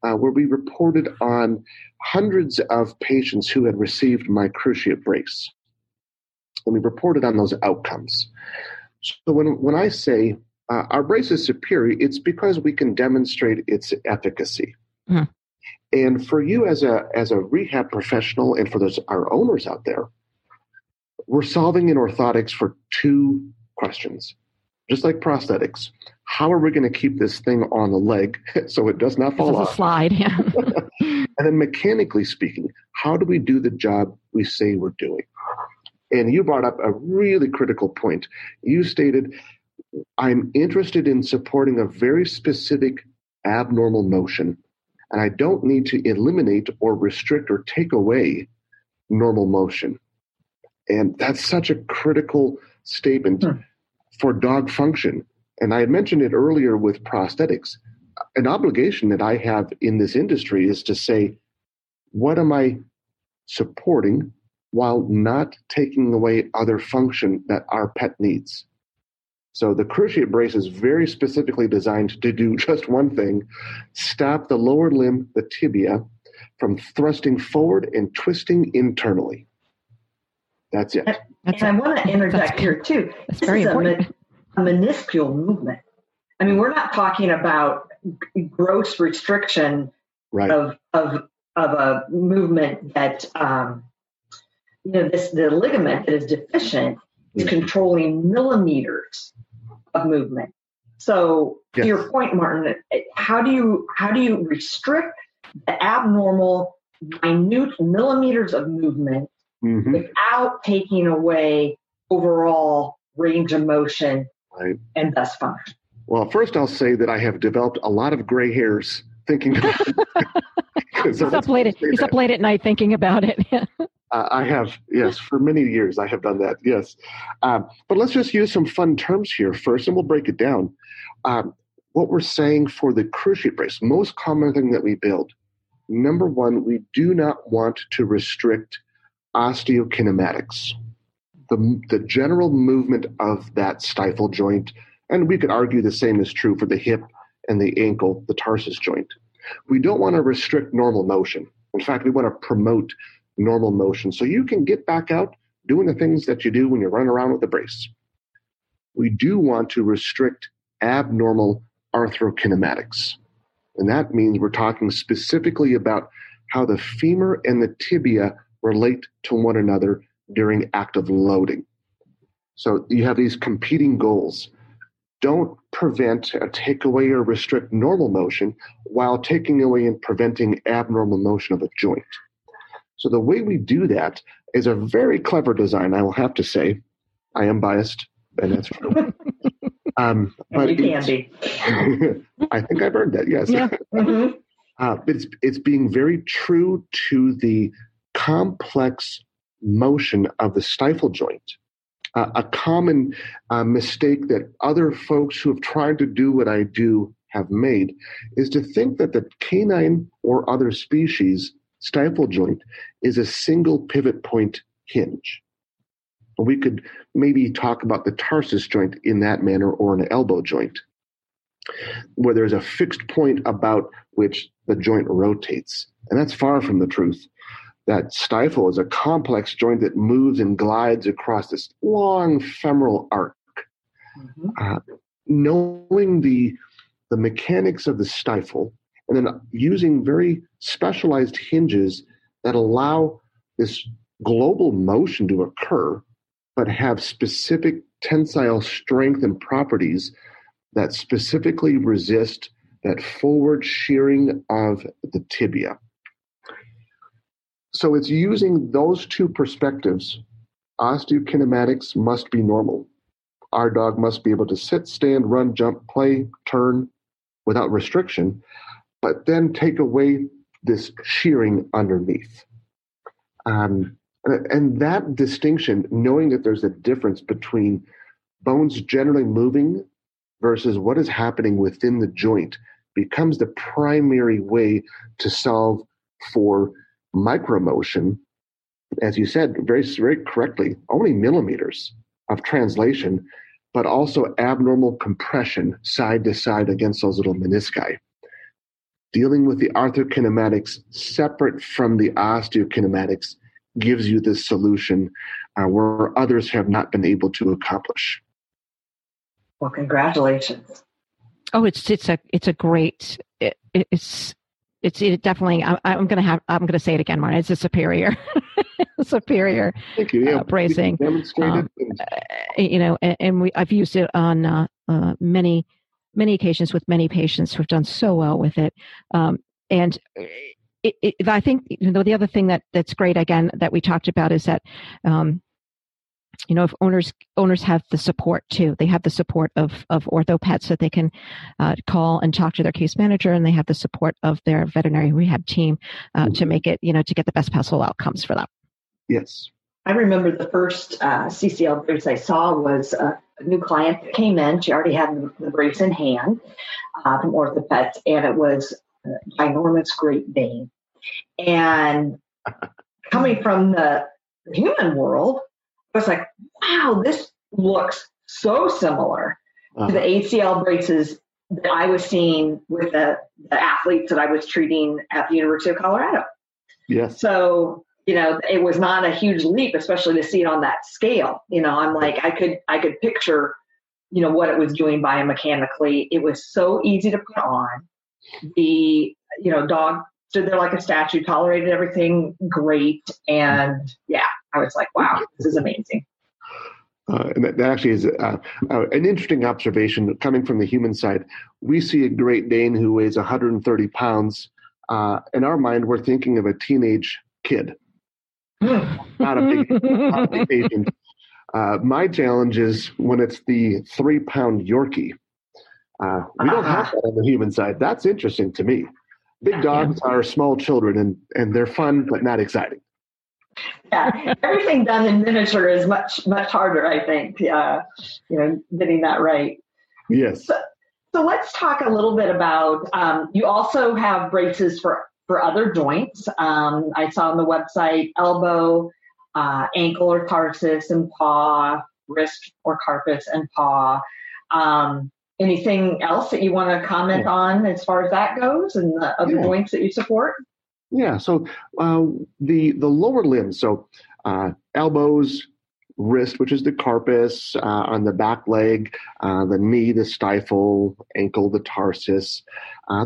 where we reported on hundreds of patients who had received my cruciate brace. And we reported on those outcomes. So when I say our brace is superior, it's because we can demonstrate its efficacy. Mm-hmm. And for you as a rehab professional and for our owners out there, we're solving in orthotics for two questions, just like prosthetics. How are we going to keep this thing on the leg so it does not fall off? Slide, yeah. And then mechanically speaking, how do we do the job we say we're doing? And you brought up a really critical point. You stated, I'm interested in supporting a very specific abnormal motion, and I don't need to eliminate or restrict or take away normal motion. And that's such a critical statement for dog function. And I had mentioned it earlier with prosthetics. An obligation that I have in this industry is to say, what am I supporting while not taking away other function that our pet needs? So the cruciate brace is very specifically designed to do just one thing: stop the lower limb, the tibia, from thrusting forward and twisting internally. That's it. And I want to interject here too. That's very important. A minuscule movement. I mean, we're not talking about gross restriction of a movement that the ligament that is deficient is controlling millimeters of movement. So to your point, Martin, how do you restrict the abnormal minute millimeters of movement without taking away overall range of motion and thus function? Well, first I'll say that I have developed a lot of gray hairs thinking about it. He's up late at night thinking about it. I have, yes, for many years I have done that, yes. But let's just use some fun terms here first, and we'll break it down. What we're saying for the cruciate brace, most common thing that we build, number one, we do not want to restrict osteokinematics, the general movement of that stifle joint, and we could argue the same is true for the hip and the ankle, the tarsus joint. We don't want to restrict normal motion. In fact, we want to promote normal motion so you can get back out doing the things that you do when you're running around with a brace. We do want to restrict abnormal arthrokinematics. And that means we're talking specifically about how the femur and the tibia relate to one another during active loading. So you have these competing goals. Don't prevent or take away or restrict normal motion while taking away and preventing abnormal motion of a joint. So the way we do that is a very clever design, I will have to say. I am biased, and that's true. But you can be. I think I've heard that, yes. Yeah. Mm-hmm. But it's being very true to the complex motion of the stifle joint. A common mistake that other folks who have tried to do what I do have made is to think that the canine or other species stifle joint is a single pivot point hinge. We could maybe talk about the tarsus joint in that manner, or an elbow joint, where there's a fixed point about which the joint rotates. And that's far from the truth. That stifle is a complex joint that moves and glides across this long femoral arc. Mm-hmm. Knowing the mechanics of the stifle, and then using very specialized hinges that allow this global motion to occur, but have specific tensile strength and properties that specifically resist that forward shearing of the tibia. So it's using those two perspectives. Osteokinematics must be normal. Our dog must be able to sit, stand, run, jump, play, turn without restriction, but then take away this shearing underneath. And that distinction, knowing that there's a difference between bones generally moving versus what is happening within the joint, becomes the primary way to solve for micromotion, as you said very, very correctly, only millimeters of translation, but also abnormal compression side to side against those little menisci. Dealing with the arthrokinematics separate from the osteokinematics gives you this solution where others have not been able to accomplish. Well, congratulations! Oh, it's a great It's definitely. I'm going to say it again, Martin. It's a superior Thank you. Yeah. Bracing. I've used it on many occasions with many patients who've done so well with it. I think the other thing that's great again that we talked about is that if owners have the support too. They have the support of OrthoPets that they can call and talk to their case manager, and they have the support of their veterinary rehab team to make it, to get the best possible outcomes for them. Yes. I remember the first CCL brace I saw was a new client that came in. She already had the brace in hand from OrthoPets, and it was a ginormous great vein. And coming from the human world, I was like, wow, this looks so similar The ACL braces that I was seeing with the athletes that I was treating at the University of Colorado. Yes. So, you know, it was not a huge leap, especially to see it on that scale. You know, I'm like, I could picture, you know, what it was doing biomechanically. It was so easy to put on. The, you know, dog stood there like a statue, tolerated everything great. And yeah, I was like, wow, this is amazing. And that actually is an interesting observation coming from the human side. We see a Great Dane who weighs 130 pounds. In our mind, we're thinking of a teenage kid, not a big patient. My challenge is when it's the 3-pound Yorkie. We don't have that on the human side. That's interesting to me. Big dogs are small children, and they're fun but not exciting. Yeah, everything done in miniature is much harder, I think, you know, getting that right. Yes. So let's talk a little bit about, you also have braces for other joints. I saw on the website elbow, ankle or tarsus and paw, wrist or carpus and paw. Anything else that you want to comment on as far as that goes and the other joints that you support? Yeah, so the lower limbs, so elbows, wrist, which is the carpus, on the back leg, the knee, the stifle, ankle, the tarsus.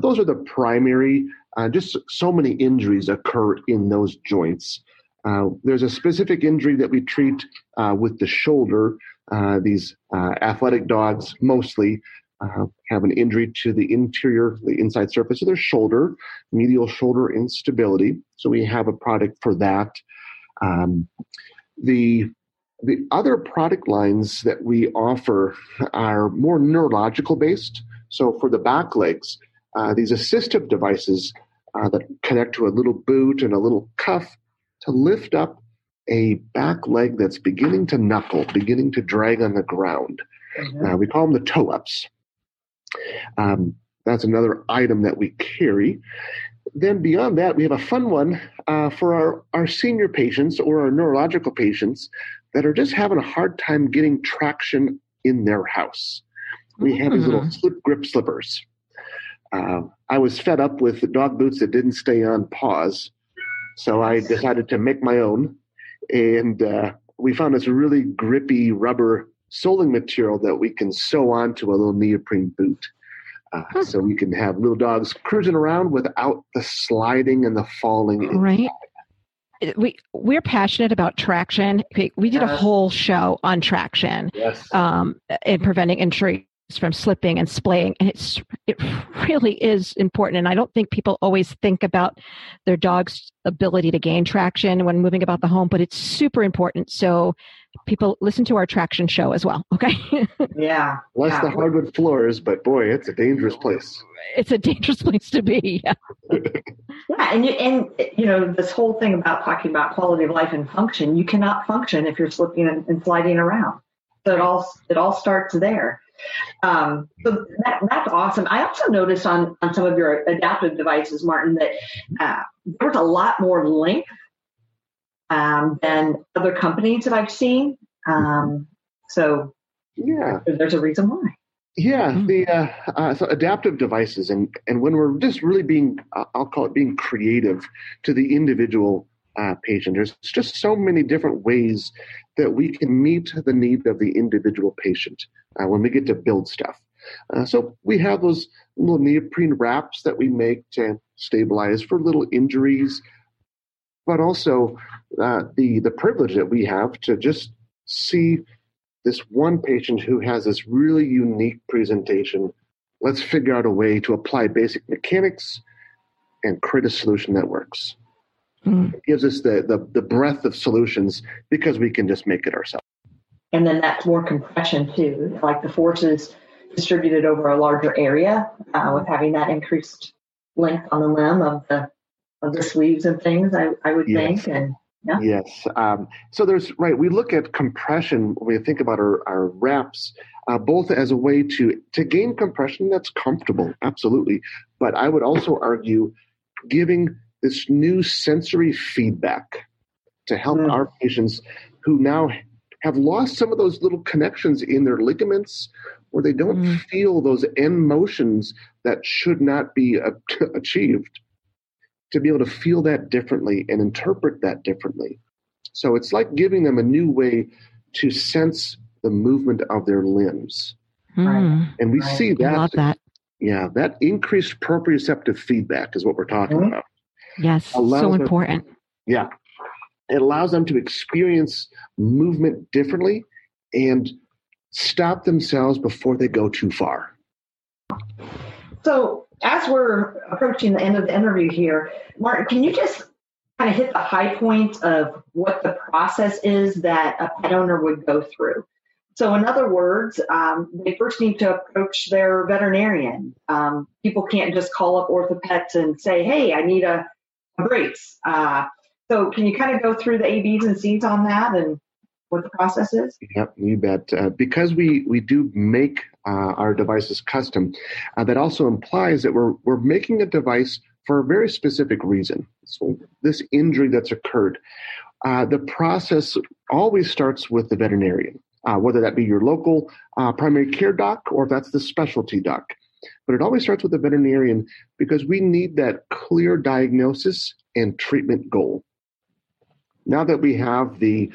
Those are the primary, just so many injuries occur in those joints. There's a specific injury that we treat with the shoulder. These athletic dogs mostly have an injury to the interior, the inside surface of their shoulder, medial shoulder instability. So we have a product for that. The other product lines that we offer are more neurological based. So for the back legs, these assistive devices that connect to a little boot and a little cuff to lift up a back leg that's beginning to knuckle, beginning to drag on the ground. We call them the toe-ups. That's another item that we carry. Then beyond that, we have a fun one for our senior patients or our neurological patients that are just having a hard time getting traction in their house. We have these little slip grip slippers. I was fed up with the dog boots that didn't stay on paws, so I decided to make my own. And we found this really grippy rubber soling material that we can sew onto a little neoprene boot. So we can have little dogs cruising around without the sliding and the falling. Right. We're passionate about traction. We did a whole show on traction and preventing injuries from slipping and splaying. And it really is important. And I don't think people always think about their dog's ability to gain traction when moving about the home, but it's super important. So people listen to our traction show as well. Okay. Yeah. Less the hardwood floors, but boy, it's a dangerous place. It's a dangerous place to be. Yeah. You know, this whole thing about talking about quality of life and function, you cannot function if you're slipping and sliding around. So it all starts there. So that's awesome. I also noticed on some of your adaptive devices, Martin, that there was a lot more length than other companies that I've seen. So yeah, there's a reason why. Yeah, so adaptive devices, and when we're just really being, I'll call it being creative to the individual patient. There's just so many different ways that we can meet the need of the individual patient when we get to build stuff. So we have those little neoprene wraps that we make to stabilize for little injuries, but also the privilege that we have to just see this one patient who has this really unique presentation. Let's figure out a way to apply basic mechanics and create a solution that works. It gives us the breadth of solutions because we can just make it ourselves. And then that's more compression too, like the forces distributed over a larger area with having that increased length on the limb of the sleeves and things, I would think. And yes. So we look at compression when we think about our wraps, both as a way to gain compression that's comfortable, absolutely. But I would also argue giving this new sensory feedback to help our patients who now have lost some of those little connections in their ligaments or they don't feel those end motions that should not be achieved, to be able to feel that differently and interpret that differently. So it's like giving them a new way to sense the movement of their limbs. Right. And we see that. I love that. Yeah, that increased proprioceptive feedback is what we're talking about. Yes, so important. Yeah. It allows them to experience movement differently and stop themselves before they go too far. So as we're approaching the end of the interview here, Martin, can you just kind of hit the high point of what the process is that a pet owner would go through? So in other words, they first need to approach their veterinarian. People can't just call up OrthoPets and say, hey, I need a brace. So can you kind of go through the A, B's, and C's on that and what the process is? Yep, you bet. Because we do make our devices custom, that also implies that we're making a device for a very specific reason. So this injury that's occurred, the process always starts with the veterinarian. Whether that be your local primary care doc or if that's the specialty doc. But it always starts with the veterinarian because we need that clear diagnosis and treatment goal. Now that we have the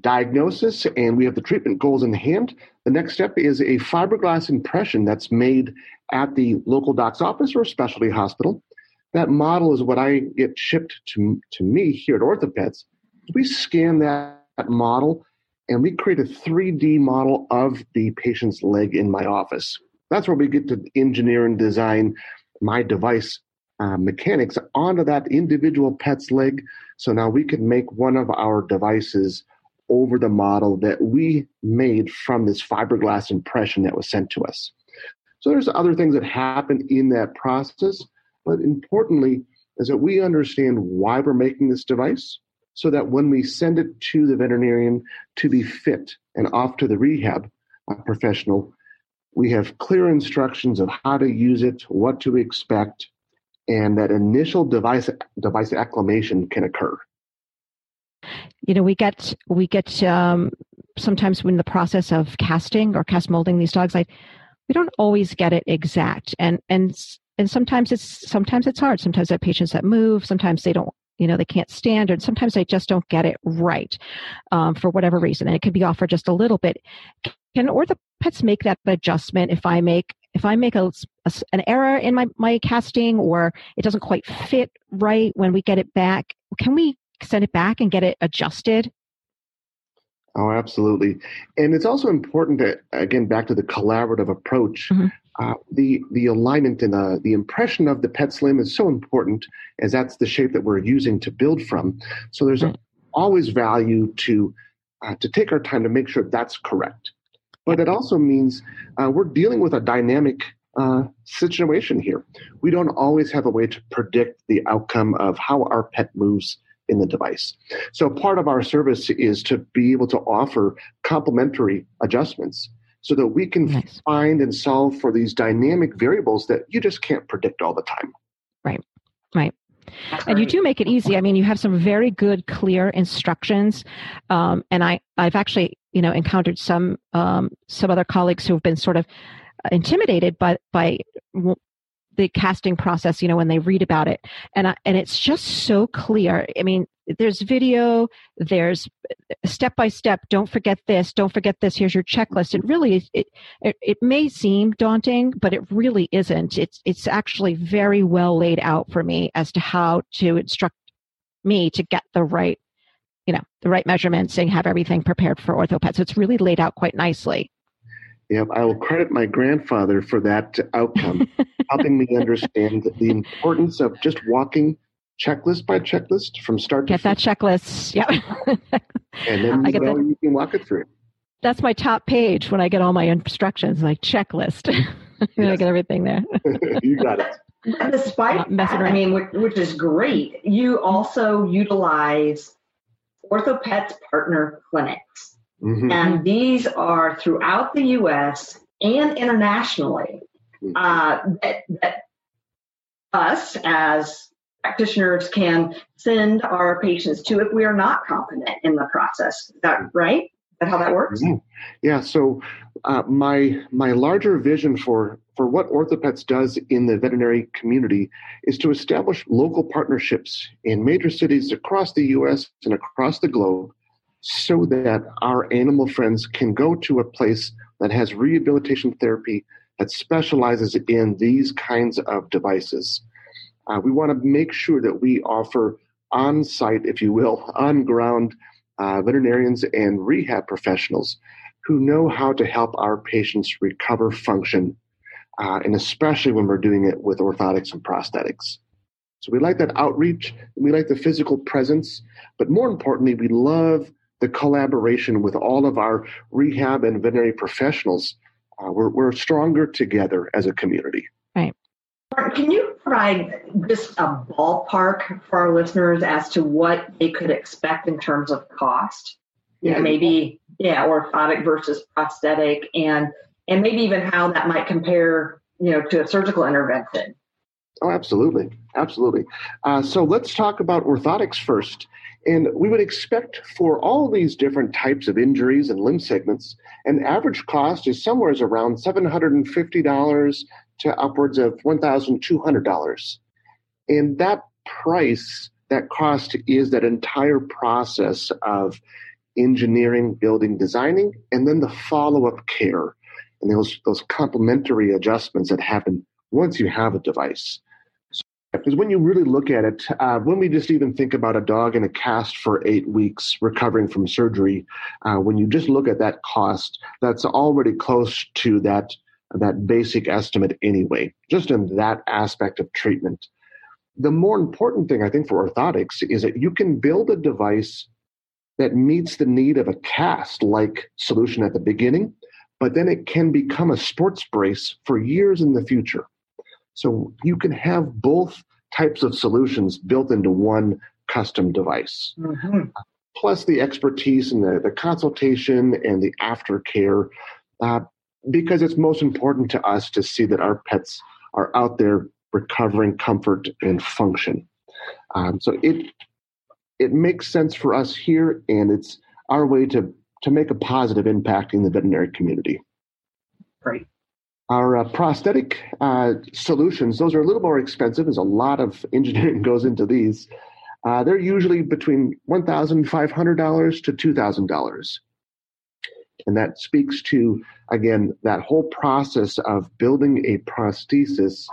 diagnosis and we have the treatment goals in hand, the next step is a fiberglass impression that's made at the local doc's office or specialty hospital. That model is what I get shipped to me here at OrthoPets. We scan that model and we create a 3D model of the patient's leg in my office. That's where we get to engineer and design my device mechanics onto that individual pet's leg. So now we can make one of our devices over the model that we made from this fiberglass impression that was sent to us. So there's other things that happen in that process, but importantly is that we understand why we're making this device, so that when we send it to the veterinarian to be fit and off to the rehab professional, we have clear instructions of how to use it, what to expect, and that initial device acclimation can occur. You know, we get sometimes when the process of casting or cast molding these dogs, we don't always get it exact, and sometimes it's hard. Sometimes I have patients that move. Sometimes they don't. You know, they can't stand, and sometimes they just don't get it right for whatever reason. And it could be off for just a little bit. Can OrthoPets make that adjustment if I make an error in my casting, or it doesn't quite fit right when we get it back? Can we send it back and get it adjusted? Oh, absolutely. And it's also important that, again, back to the collaborative approach, the alignment and the impression of the pet's limb is so important, as that's the shape that we're using to build from. So there's always value to take our time to make sure that's correct. But it also means we're dealing with a dynamic situation here. We don't always have a way to predict the outcome of how our pet moves in the device. So part of our service is to be able to offer complementary adjustments so that we can find and solve for these dynamic variables that you just can't predict all the time. Right. And you do make it easy. I mean, you have some very good, clear instructions. And I've actually, encountered some other colleagues who have been sort of intimidated by the casting process, when they read about it, and it's just so clear. I mean, there's video, there's step by step. Don't forget this. Don't forget this. Here's your checklist. It really, it may seem daunting, but it really isn't. It's actually very well laid out for me as to how to instruct me to get the right, the right measurements and have everything prepared for OrthoPets. So it's really laid out quite nicely. Yep, I will credit my grandfather for that outcome, helping me understand the importance of just walking checklist by checklist from start to finish. Get that checklist. Yep. And then you can walk it through. That's my top page when I get all my instructions, like checklist. I get everything there. You got it. Despite that, which is great, you also utilize OrthoPets partner clinics. Mm-hmm. And these are throughout the U.S. and internationally. That us as practitioners can send our patients to if we are not confident in the process. Is that right? that how that works? Mm-hmm. Yeah. So my larger vision for what OrthoPets does in the veterinary community is to establish local partnerships in major cities across the U.S. and across the globe so that our animal friends can go to a place that has rehabilitation therapy that specializes in these kinds of devices. We want to make sure that we offer on-site, if you will, on-ground veterinarians and rehab professionals who know how to help our patients recover function, and especially when we're doing it with orthotics and prosthetics. So we like that outreach, we like the physical presence, but more importantly, we love the collaboration with all of our rehab and veterinary professionals. We're stronger together as a community. Right. Can you provide just a ballpark for our listeners as to what they could expect in terms of cost? Yeah, orthotic versus prosthetic, and maybe even how that might compare, to a surgical intervention. Oh, absolutely. So let's talk about orthotics first. And we would expect for all these different types of injuries and limb segments, an average cost is somewhere around $750 to upwards of $1,200. And that price, that cost, is that entire process of engineering, building, designing, and then the follow-up care and those complementary adjustments that happen once you have a device. Because when you really look at it, when we just even think about a dog in a cast for 8 weeks recovering from surgery, when you just look at that cost, that's already close to that basic estimate anyway, just in that aspect of treatment. The more important thing, I think, for orthotics is that you can build a device that meets the need of a cast-like solution at the beginning, but then it can become a sports brace for years in the future. So you can have both types of solutions built into one custom device. Mm-hmm. Plus the expertise and the consultation and the aftercare, because it's most important to us to see that our pets are out there recovering comfort and function. So it makes sense for us here, and it's our way to make a positive impact in the veterinary community. Great. Our prosthetic solutions, those are a little more expensive. There's a lot of engineering goes into these. They're usually between $1,500 to $2,000. And that speaks to, again, that whole process of building a prosthesis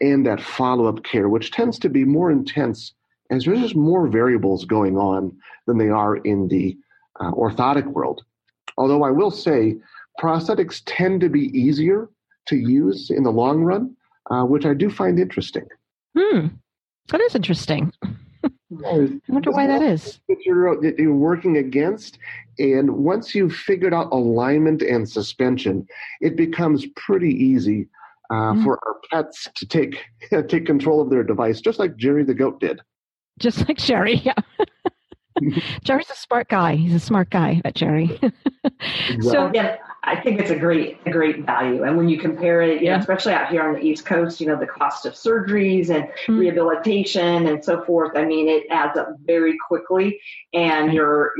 and that follow-up care, which tends to be more intense as there's just more variables going on than they are in the orthotic world. Although I will say, prosthetics tend to be easier to use in the long run, which I do find interesting. That is interesting. I wonder why that is. You're working against, and once you've figured out alignment and suspension, it becomes pretty easy for our pets to take control of their device, just like Jerry the goat did. Just like Jerry, yeah. Jerry's a smart guy. He's a smart guy, that Jerry. Exactly. So again, I think it's a great value. And when you compare it, especially out here on the East Coast, the cost of surgeries and rehabilitation and so forth, I mean, it adds up very quickly, and you're,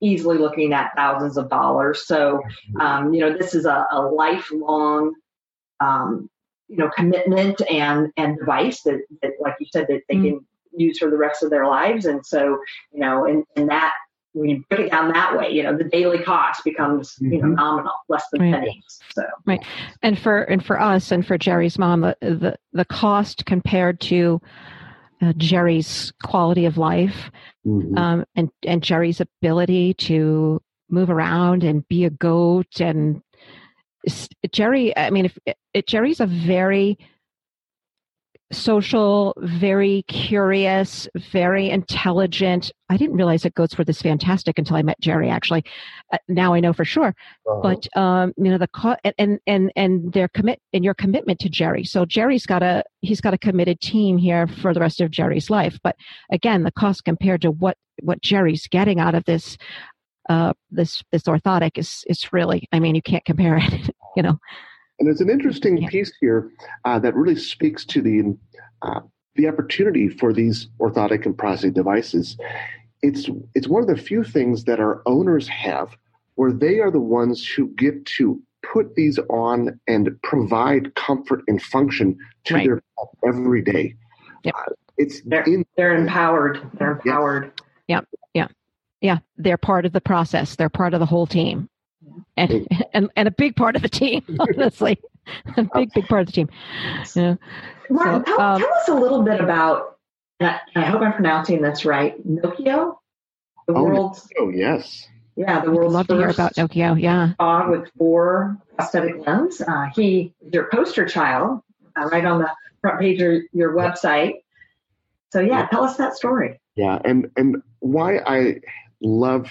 easily looking at thousands of dollars. So, this is a lifelong, commitment and device that, like you said, that they can use for the rest of their lives. And so, and that, when you put it down that way, the daily cost becomes, nominal, less than pennies. So. Right. And for us and for Jerry's mom, the cost compared to Jerry's quality of life, and Jerry's ability to move around and be a goat, and Jerry, I mean, Jerry's a very social, very curious, very intelligent. I didn't realize that goats were this fantastic until I met Jerry, actually. Now I know for sure. Uh-huh. But your commitment to Jerry. So Jerry's he's got a committed team here for the rest of Jerry's life. But again, the cost compared to what Jerry's getting out of this this orthotic is really, I mean, you can't compare it. And there's an interesting piece here that really speaks to the opportunity for these orthotic and prosthetic devices it's one of the few things that our owners have where they are the ones who get to put these on and provide comfort and function to their pet every day. Yep. They're empowered. They're empowered. Yes. Yeah. Yeah. Yeah. They're part of the process. They're part of the whole team. And a big part of the team, honestly. A big part of the team. Yeah. Martin, so, tell us a little bit about, I hope I'm pronouncing this right, Nakio? Yes. Yeah, the world's first dog with four prosthetic limbs. He is your poster child, right on the front page of your website. So tell us that story. Yeah, and why I love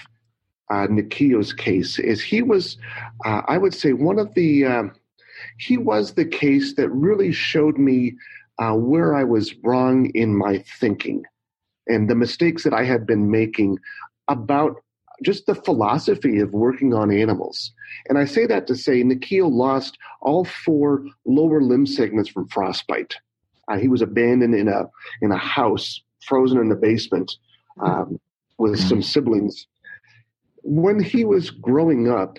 Nakio's case is he was, I would say, one of the, he was the case that really showed me where I was wrong in my thinking and the mistakes that I had been making about just the philosophy of working on animals. And I say that to say Nakio lost all four lower limb segments from frostbite. He was abandoned in a house, frozen in the basement with some siblings. When he was growing up,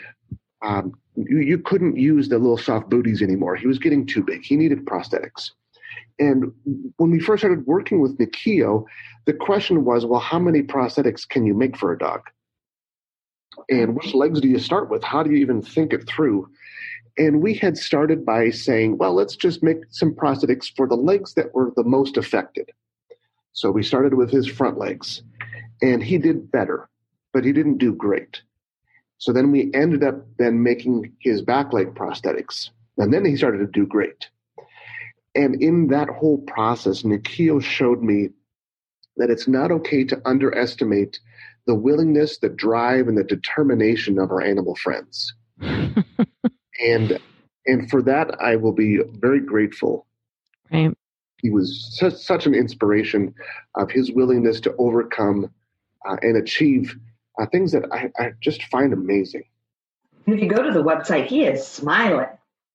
you couldn't use the little soft booties anymore. He was getting too big. He needed prosthetics. And when we first started working with Nakio, the question was, well, how many prosthetics can you make for a dog? And which legs do you start with? How do you even think it through? And we had started by saying, well, let's just make some prosthetics for the legs that were the most affected. So we started with his front legs, and he did better, but he didn't do great. So then we ended up then making his back leg prosthetics, and then he started to do great. And in that whole process, Nakio showed me that it's not okay to underestimate the willingness, the drive, and the determination of our animal friends. and for that, I will be very grateful. Right. He was such an inspiration of his willingness to overcome and achieve things that I just find amazing. If you go to the website, he is smiling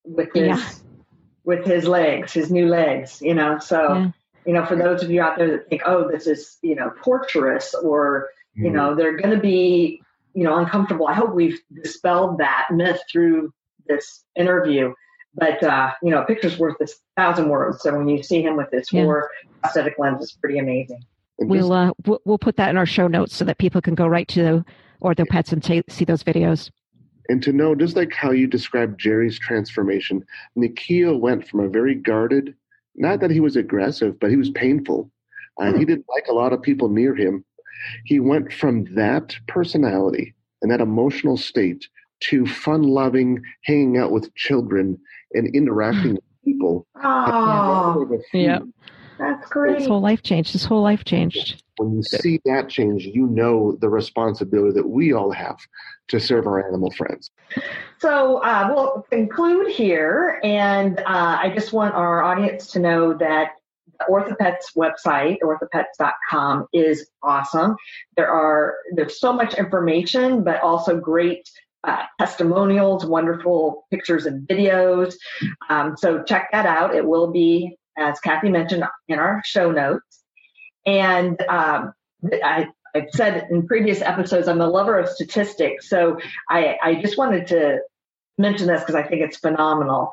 with his legs, his new legs, you know. So, you know, for those of you out there that think, oh, this is, you know, torturous or, you know, they're going to be, you know, uncomfortable. I hope we've dispelled that myth through this interview. But, you know, a picture's worth 1,000 words. So when you see him with his four prosthetic lens, it's pretty amazing. We'll put that in our show notes so that people can go right to OrthoPets and see those videos. And to know, just like how you described Jerry's transformation, Nakio went from a very guarded, not that he was aggressive, but he was painful. He didn't like a lot of people near him. He went from that personality and that emotional state to fun-loving, hanging out with children and interacting with people. Oh, yeah. That's great. His whole life changed. When you see that change, you know the responsibility that we all have to serve our animal friends. So we'll conclude here. And I just want our audience to know that the OrthoPets website, orthopets.com, is awesome. There's so much information, but also great testimonials, wonderful pictures and videos. So check that out. It will be, as Kathy mentioned, in our show notes. And I've said in previous episodes, I'm a lover of statistics. So I just wanted to mention this because I think it's phenomenal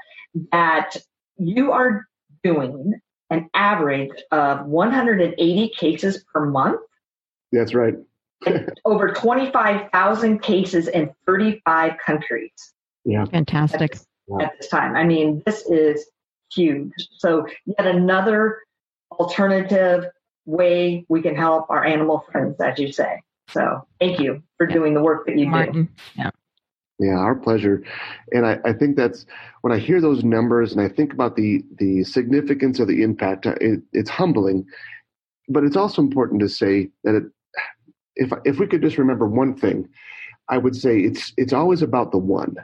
that you are doing an average of 180 cases per month. That's right. Over 25,000 cases in 35 countries. Yeah. Fantastic. At this time. I mean, this is huge. So yet another alternative way we can help our animal friends, as you say. So thank you for doing the work that you do. Yeah. Yeah, our pleasure. And I think that's when I hear those numbers and I think about the significance of the impact, it's humbling, but it's also important to say that if we could just remember one thing, I would say it's always about the one.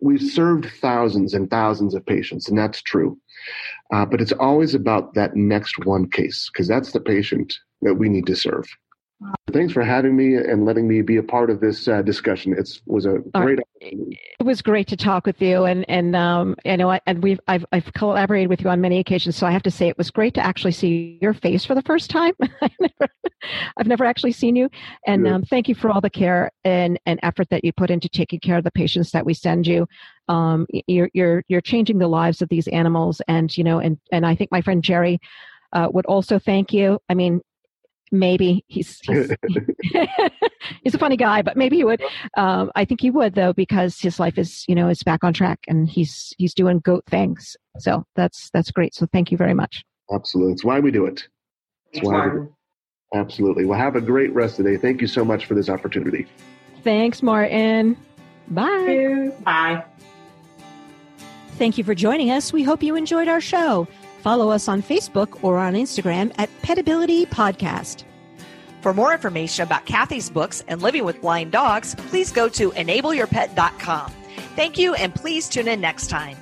We've served thousands and thousands of patients, and that's true. But it's always about that next one case because that's the patient that we need to serve. Thanks for having me and letting me be a part of this discussion. It was great to talk with you, I've collaborated with you on many occasions. So I have to say, it was great to actually see your face for the first time. I've never actually seen you, and thank you for all the care and effort that you put into taking care of the patients that we send you. You're changing the lives of these animals, and I think my friend Jerry would also thank you. I mean, maybe he's a funny guy, but maybe he would. I think he would, though, because his life is back on track, and he's doing goat things. So that's great. So thank you very much. Absolutely, it's why we do it. Absolutely. Well, have a great rest of the day. Thank you so much for this opportunity. Thanks, Martin. Bye. Bye. Thank you for joining us. We hope you enjoyed our show. Follow us on Facebook or on Instagram at PetAbility Podcast. For more information about Kathy's books and living with blind dogs, please go to enableyourpet.com. Thank you, and please tune in next time.